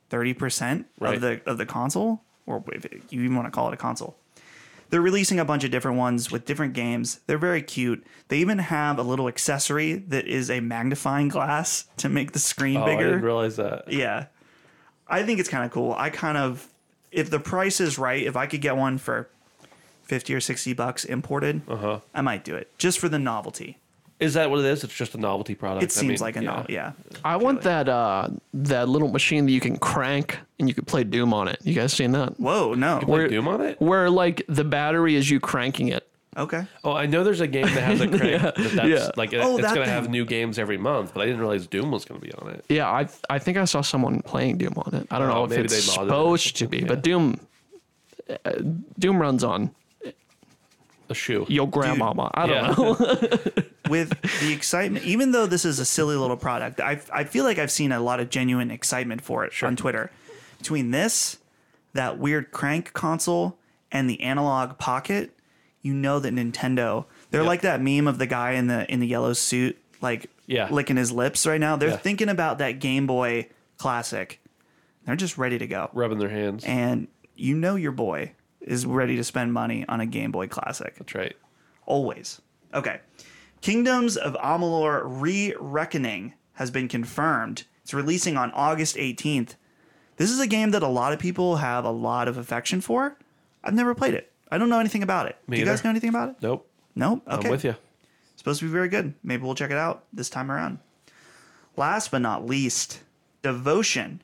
thirty percent right. of the of the console, or if you even want to call it a console. They're releasing a bunch of different ones with different games. They're very cute. They even have a little accessory that is a magnifying glass to make the screen oh, bigger. I didn't realize that. Yeah. I think it's kind of cool. I kind of, if the price is right, if I could get one for fifty or sixty bucks imported, uh-huh. I might do it just for the novelty. Is that what it is? It's just a novelty product. It I seems mean, like a yeah. novelty, yeah. I really. want that uh, that little machine that you can crank and you can play Doom on it. You guys seen that? Whoa, no. You can where, play Doom on it? Where, like, the battery is you cranking it. Okay. Oh, I know there's a game that has a crank. yeah. that that's, yeah. Like, oh, it's that going to have new games every month, but I didn't realize Doom was going to be on it. Yeah, I I think I saw someone playing Doom on it. I don't oh, know if it's supposed to be, yeah. but Doom uh, Doom runs on a shoe. Your grandmama. Dude. I don't yeah. know. With the excitement, even though this is a silly little product, I I feel like I've seen a lot of genuine excitement for it sure. on Twitter. Between this, that weird crank console, and the analog pocket, you know that Nintendo, they're yep. like that meme of the guy in the in the yellow suit, like yeah. licking his lips right now. They're yeah. thinking about that Game Boy Classic. They're just ready to go. Rubbing their hands. And you know your boy is ready to spend money on a Game Boy Classic. That's right. Always. Okay. Kingdoms of Amalur: Re-Reckoning has been confirmed. It's releasing on August eighteenth. This is a game that a lot of people have a lot of affection for. I've never played it. I don't know anything about it. Me Do you either. guys know anything about it? Nope. Nope? Okay. I'm with you. It's supposed to be very good. Maybe we'll check it out this time around. Last but not least, Devotion.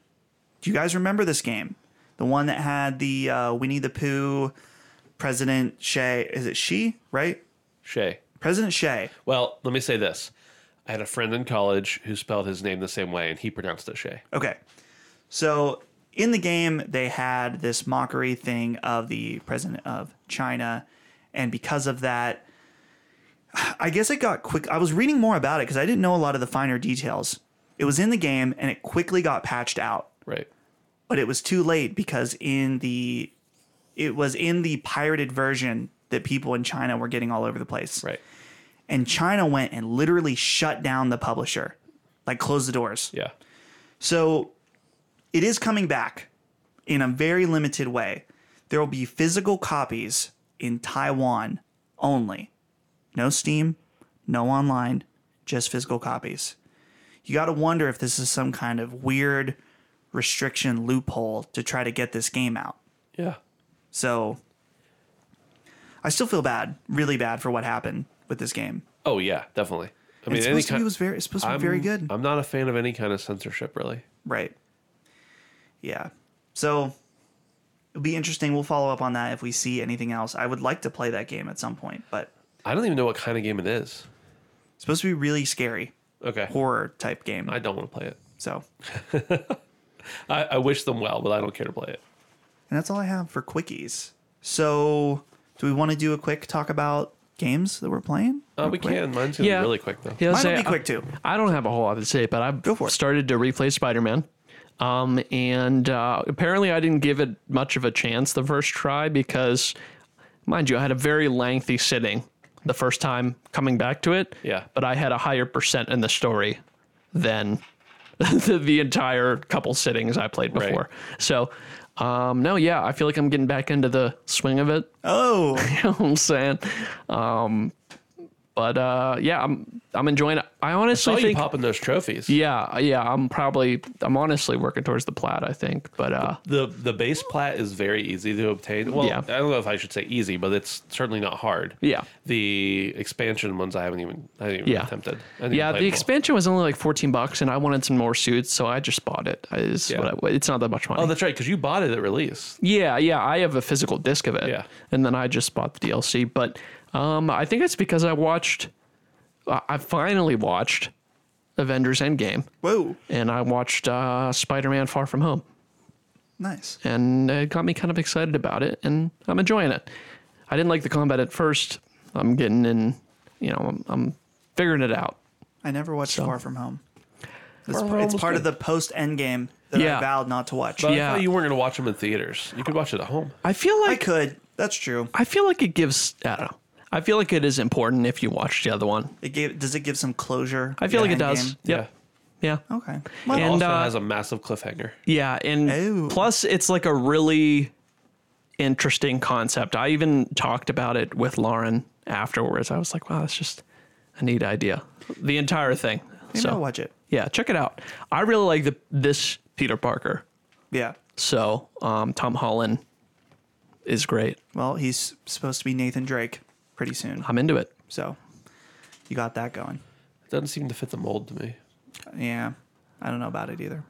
Do you guys remember this game? The one that had the uh, Winnie the Pooh, President Shay. Is it she, right? Shay. President Shay. Well, let me say this. I had a friend in college who spelled his name the same way, and he pronounced it Shay. Okay. So in the game, they had this mockery thing of the president of China. And because of that, I guess it got quick. I was reading more about it because I didn't know a lot of the finer details. It was in the game, and it quickly got patched out. Right. But it was too late because in the it was in the pirated version that people in China were getting all over the place. Right. And China went and literally shut down the publisher, like closed the doors. Yeah. So it is coming back in a very limited way. There will be physical copies in Taiwan only. No Steam, no online, just physical copies. You got to wonder if this is some kind of weird restriction loophole to try to get this game out. Yeah. So I still feel bad, really bad for what happened with this game. Oh yeah, definitely. I mean, it's supposed to be was very it's supposed to be very good. I'm not a fan of any kind of censorship, really. Right. Yeah. So it'll be interesting. We'll follow up on that if we see anything else. I would like to play that game at some point, but I don't even know what kind of game it is. It's supposed to be really scary. Okay. Horror type game. I don't want to play it. So I, I wish them well, but I don't care to play it. And that's all I have for quickies. So do we want to do a quick talk about games that we're playing? Uh, we quick? can. Mine's gonna yeah. be really quick though. Yeah, Mine will be quick I, too. I don't have a whole lot to say, but I've Go for started it. to replay Spider-Man. Um, and uh, apparently I didn't give it much of a chance the first try because, mind you, I had a very lengthy sitting the first time coming back to it. Yeah. But I had a higher percent in the story than the, the entire couple sittings I played before. Right. So, um, no, yeah, I feel like I'm getting back into the swing of it. Oh, you know what I'm saying? Um, but uh, yeah, I'm I'm enjoying it. I honestly I saw you think popping those trophies. Yeah, yeah. I'm probably I'm honestly working towards the plat. I think, but uh, the, the the base plat is very easy to obtain. Well, yeah. I don't know if I should say easy, but it's certainly not hard. Yeah. The expansion ones I haven't even I haven't even yeah. attempted. Yeah, the expansion was only like fourteen bucks, and I wanted some more suits, so I just bought it. It's, yeah. what I, it's not that much money. Oh, that's right, because you bought it at release. Yeah, yeah. I have a physical disc of it. Yeah. And then I just bought the D L C, but. Um, I think it's because I watched, I finally watched Avengers Endgame. Whoa. And I watched uh, Spider-Man Far From Home. Nice. And it got me kind of excited about it, and I'm enjoying it. I didn't like the combat at first. I'm getting in, you know, I'm, I'm figuring it out. I never watched so. Far From Home. It's, Far it's part good. of the post-Endgame that yeah. I vowed not to watch. But yeah. I thought you weren't going to watch them in theaters. You could watch it at home. I feel like... I could. That's true. I feel like it gives, I don't know. I feel like it is important if you watch the other one. It gave, does it give some closure? I feel like it does. Yep. Yeah. Yeah. Okay. Well, and, it also uh, has a massive cliffhanger. Yeah, and oh. plus it's like a really interesting concept. I even talked about it with Lauren afterwards. I was like, wow, that's just a neat idea. The entire thing. Maybe so, I'll watch it. Yeah, check it out. I really like the, this Peter Parker. Yeah. So um, Tom Holland is great. Well, he's supposed to be Nathan Drake. Pretty soon. I'm into it. So you got that going. It doesn't seem to fit the mold to me. Yeah. I don't know about it either.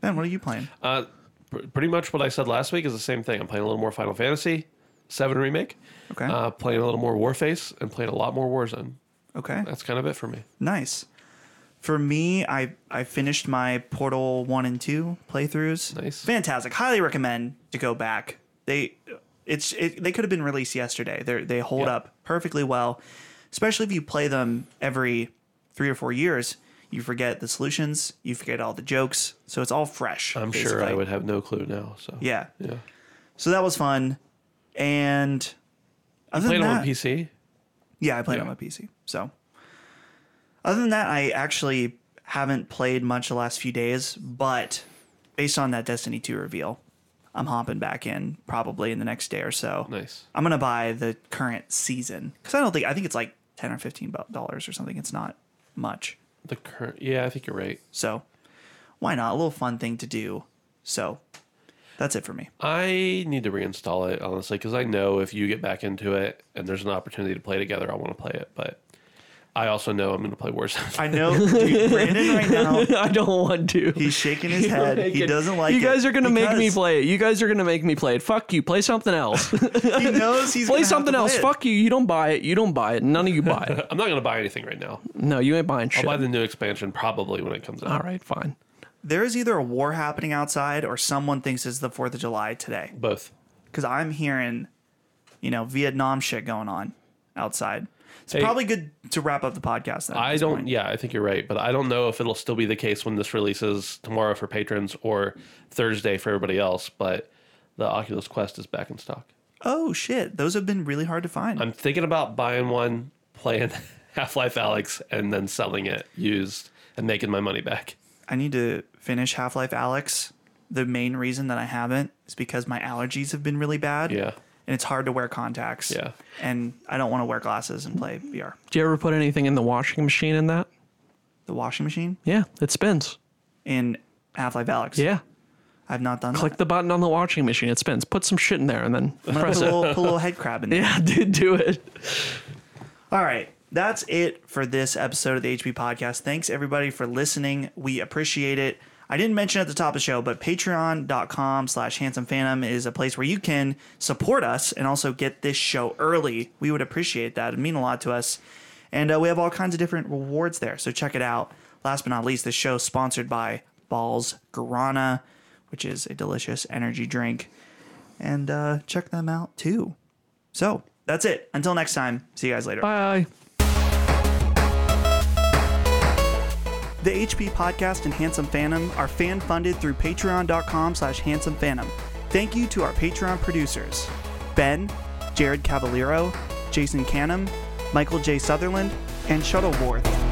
Ben, what are you playing? Uh, pr- pretty much what I said last week is the same thing. I'm playing a little more Final Fantasy seven Remake. Okay. Uh, playing a little more Warface and playing a lot more Warzone. Okay. That's kind of it for me. Nice. For me, I, I finished my Portal one and two playthroughs. Nice. Fantastic. Highly recommend to go back. They... It's it, they could have been released yesterday. They they hold yeah. up perfectly well, especially if you play them every three or four years. You forget the solutions, you forget all the jokes, so it's all fresh. I'm basically. sure I would have no clue now. So yeah, yeah. So that was fun, and other you played than that, on P C. Yeah, I played yeah. on my P C. So other than that, I actually haven't played much the last few days. But based on that Destiny two reveal. I'm hopping back in probably in the next day or so. Nice. I'm going to buy the current season because I don't think I think it's like ten or fifteen dollars or something. It's not much. The current. Yeah, I think you're right. So why not? A little fun thing to do. So that's it for me. I need to reinstall it, honestly, because I know if you get back into it and there's an opportunity to play together, I want to play it. But I also know I'm going to play Warzone. I know. Dude, Brandon right now. I don't want to. He's shaking his head. He doesn't like it. You guys it are going to make me play it. You guys are going to make me play it. Fuck you. Play something else. He knows he's Play something else. Play Fuck you. You don't buy it. You don't buy it. None of you buy it. I'm not going to buy anything right now. No, you ain't buying shit. I'll buy the new expansion probably when it comes out. All right, fine. There is either a war happening outside or someone thinks it's the fourth of July today. Both. Because I'm hearing, you know, Vietnam shit going on outside. It's hey, probably good to wrap up the podcast then. I don't, point. yeah, I think you're right, but I don't know if it'll still be the case when this releases tomorrow for patrons or Thursday for everybody else, but the Oculus Quest is back in stock. Oh, shit. Those have been really hard to find. I'm thinking about buying one, playing Half-Life Alyx, and then selling it used and making my money back. I need to finish Half-Life Alyx. The main reason that I haven't is because my allergies have been really bad. Yeah. And it's hard to wear contacts. Yeah. And I don't want to wear glasses and play V R. Do you ever put anything in the washing machine in that? The washing machine? Yeah, it spins. In Half-Life Alyx? Yeah. I've not done Click that. Click the button on the washing machine. It spins. Put some shit in there and then I'm press put it. A little, put a little head crab in there. Yeah, dude, do it. All right. That's it for this episode of the H P Podcast. Thanks, everybody, for listening. We appreciate it. I didn't mention at the top of the show, but patreon.com slash handsome phantom is a place where you can support us and also get this show early. We would appreciate that. It'd mean a lot to us. And uh, we have all kinds of different rewards there, so check it out. Last but not least, this show is sponsored by Balls Guarana, which is a delicious energy drink. And uh, check them out, too. So that's it. Until next time, see you guys later. Bye. The H P Podcast and Handsome Phantom are fan-funded through patreon.com slash handsome phantom. Thank you to our Patreon producers, Ben, Jared Cavaliero, Jason Canham, Michael J. Sutherland, and Shuttleworth.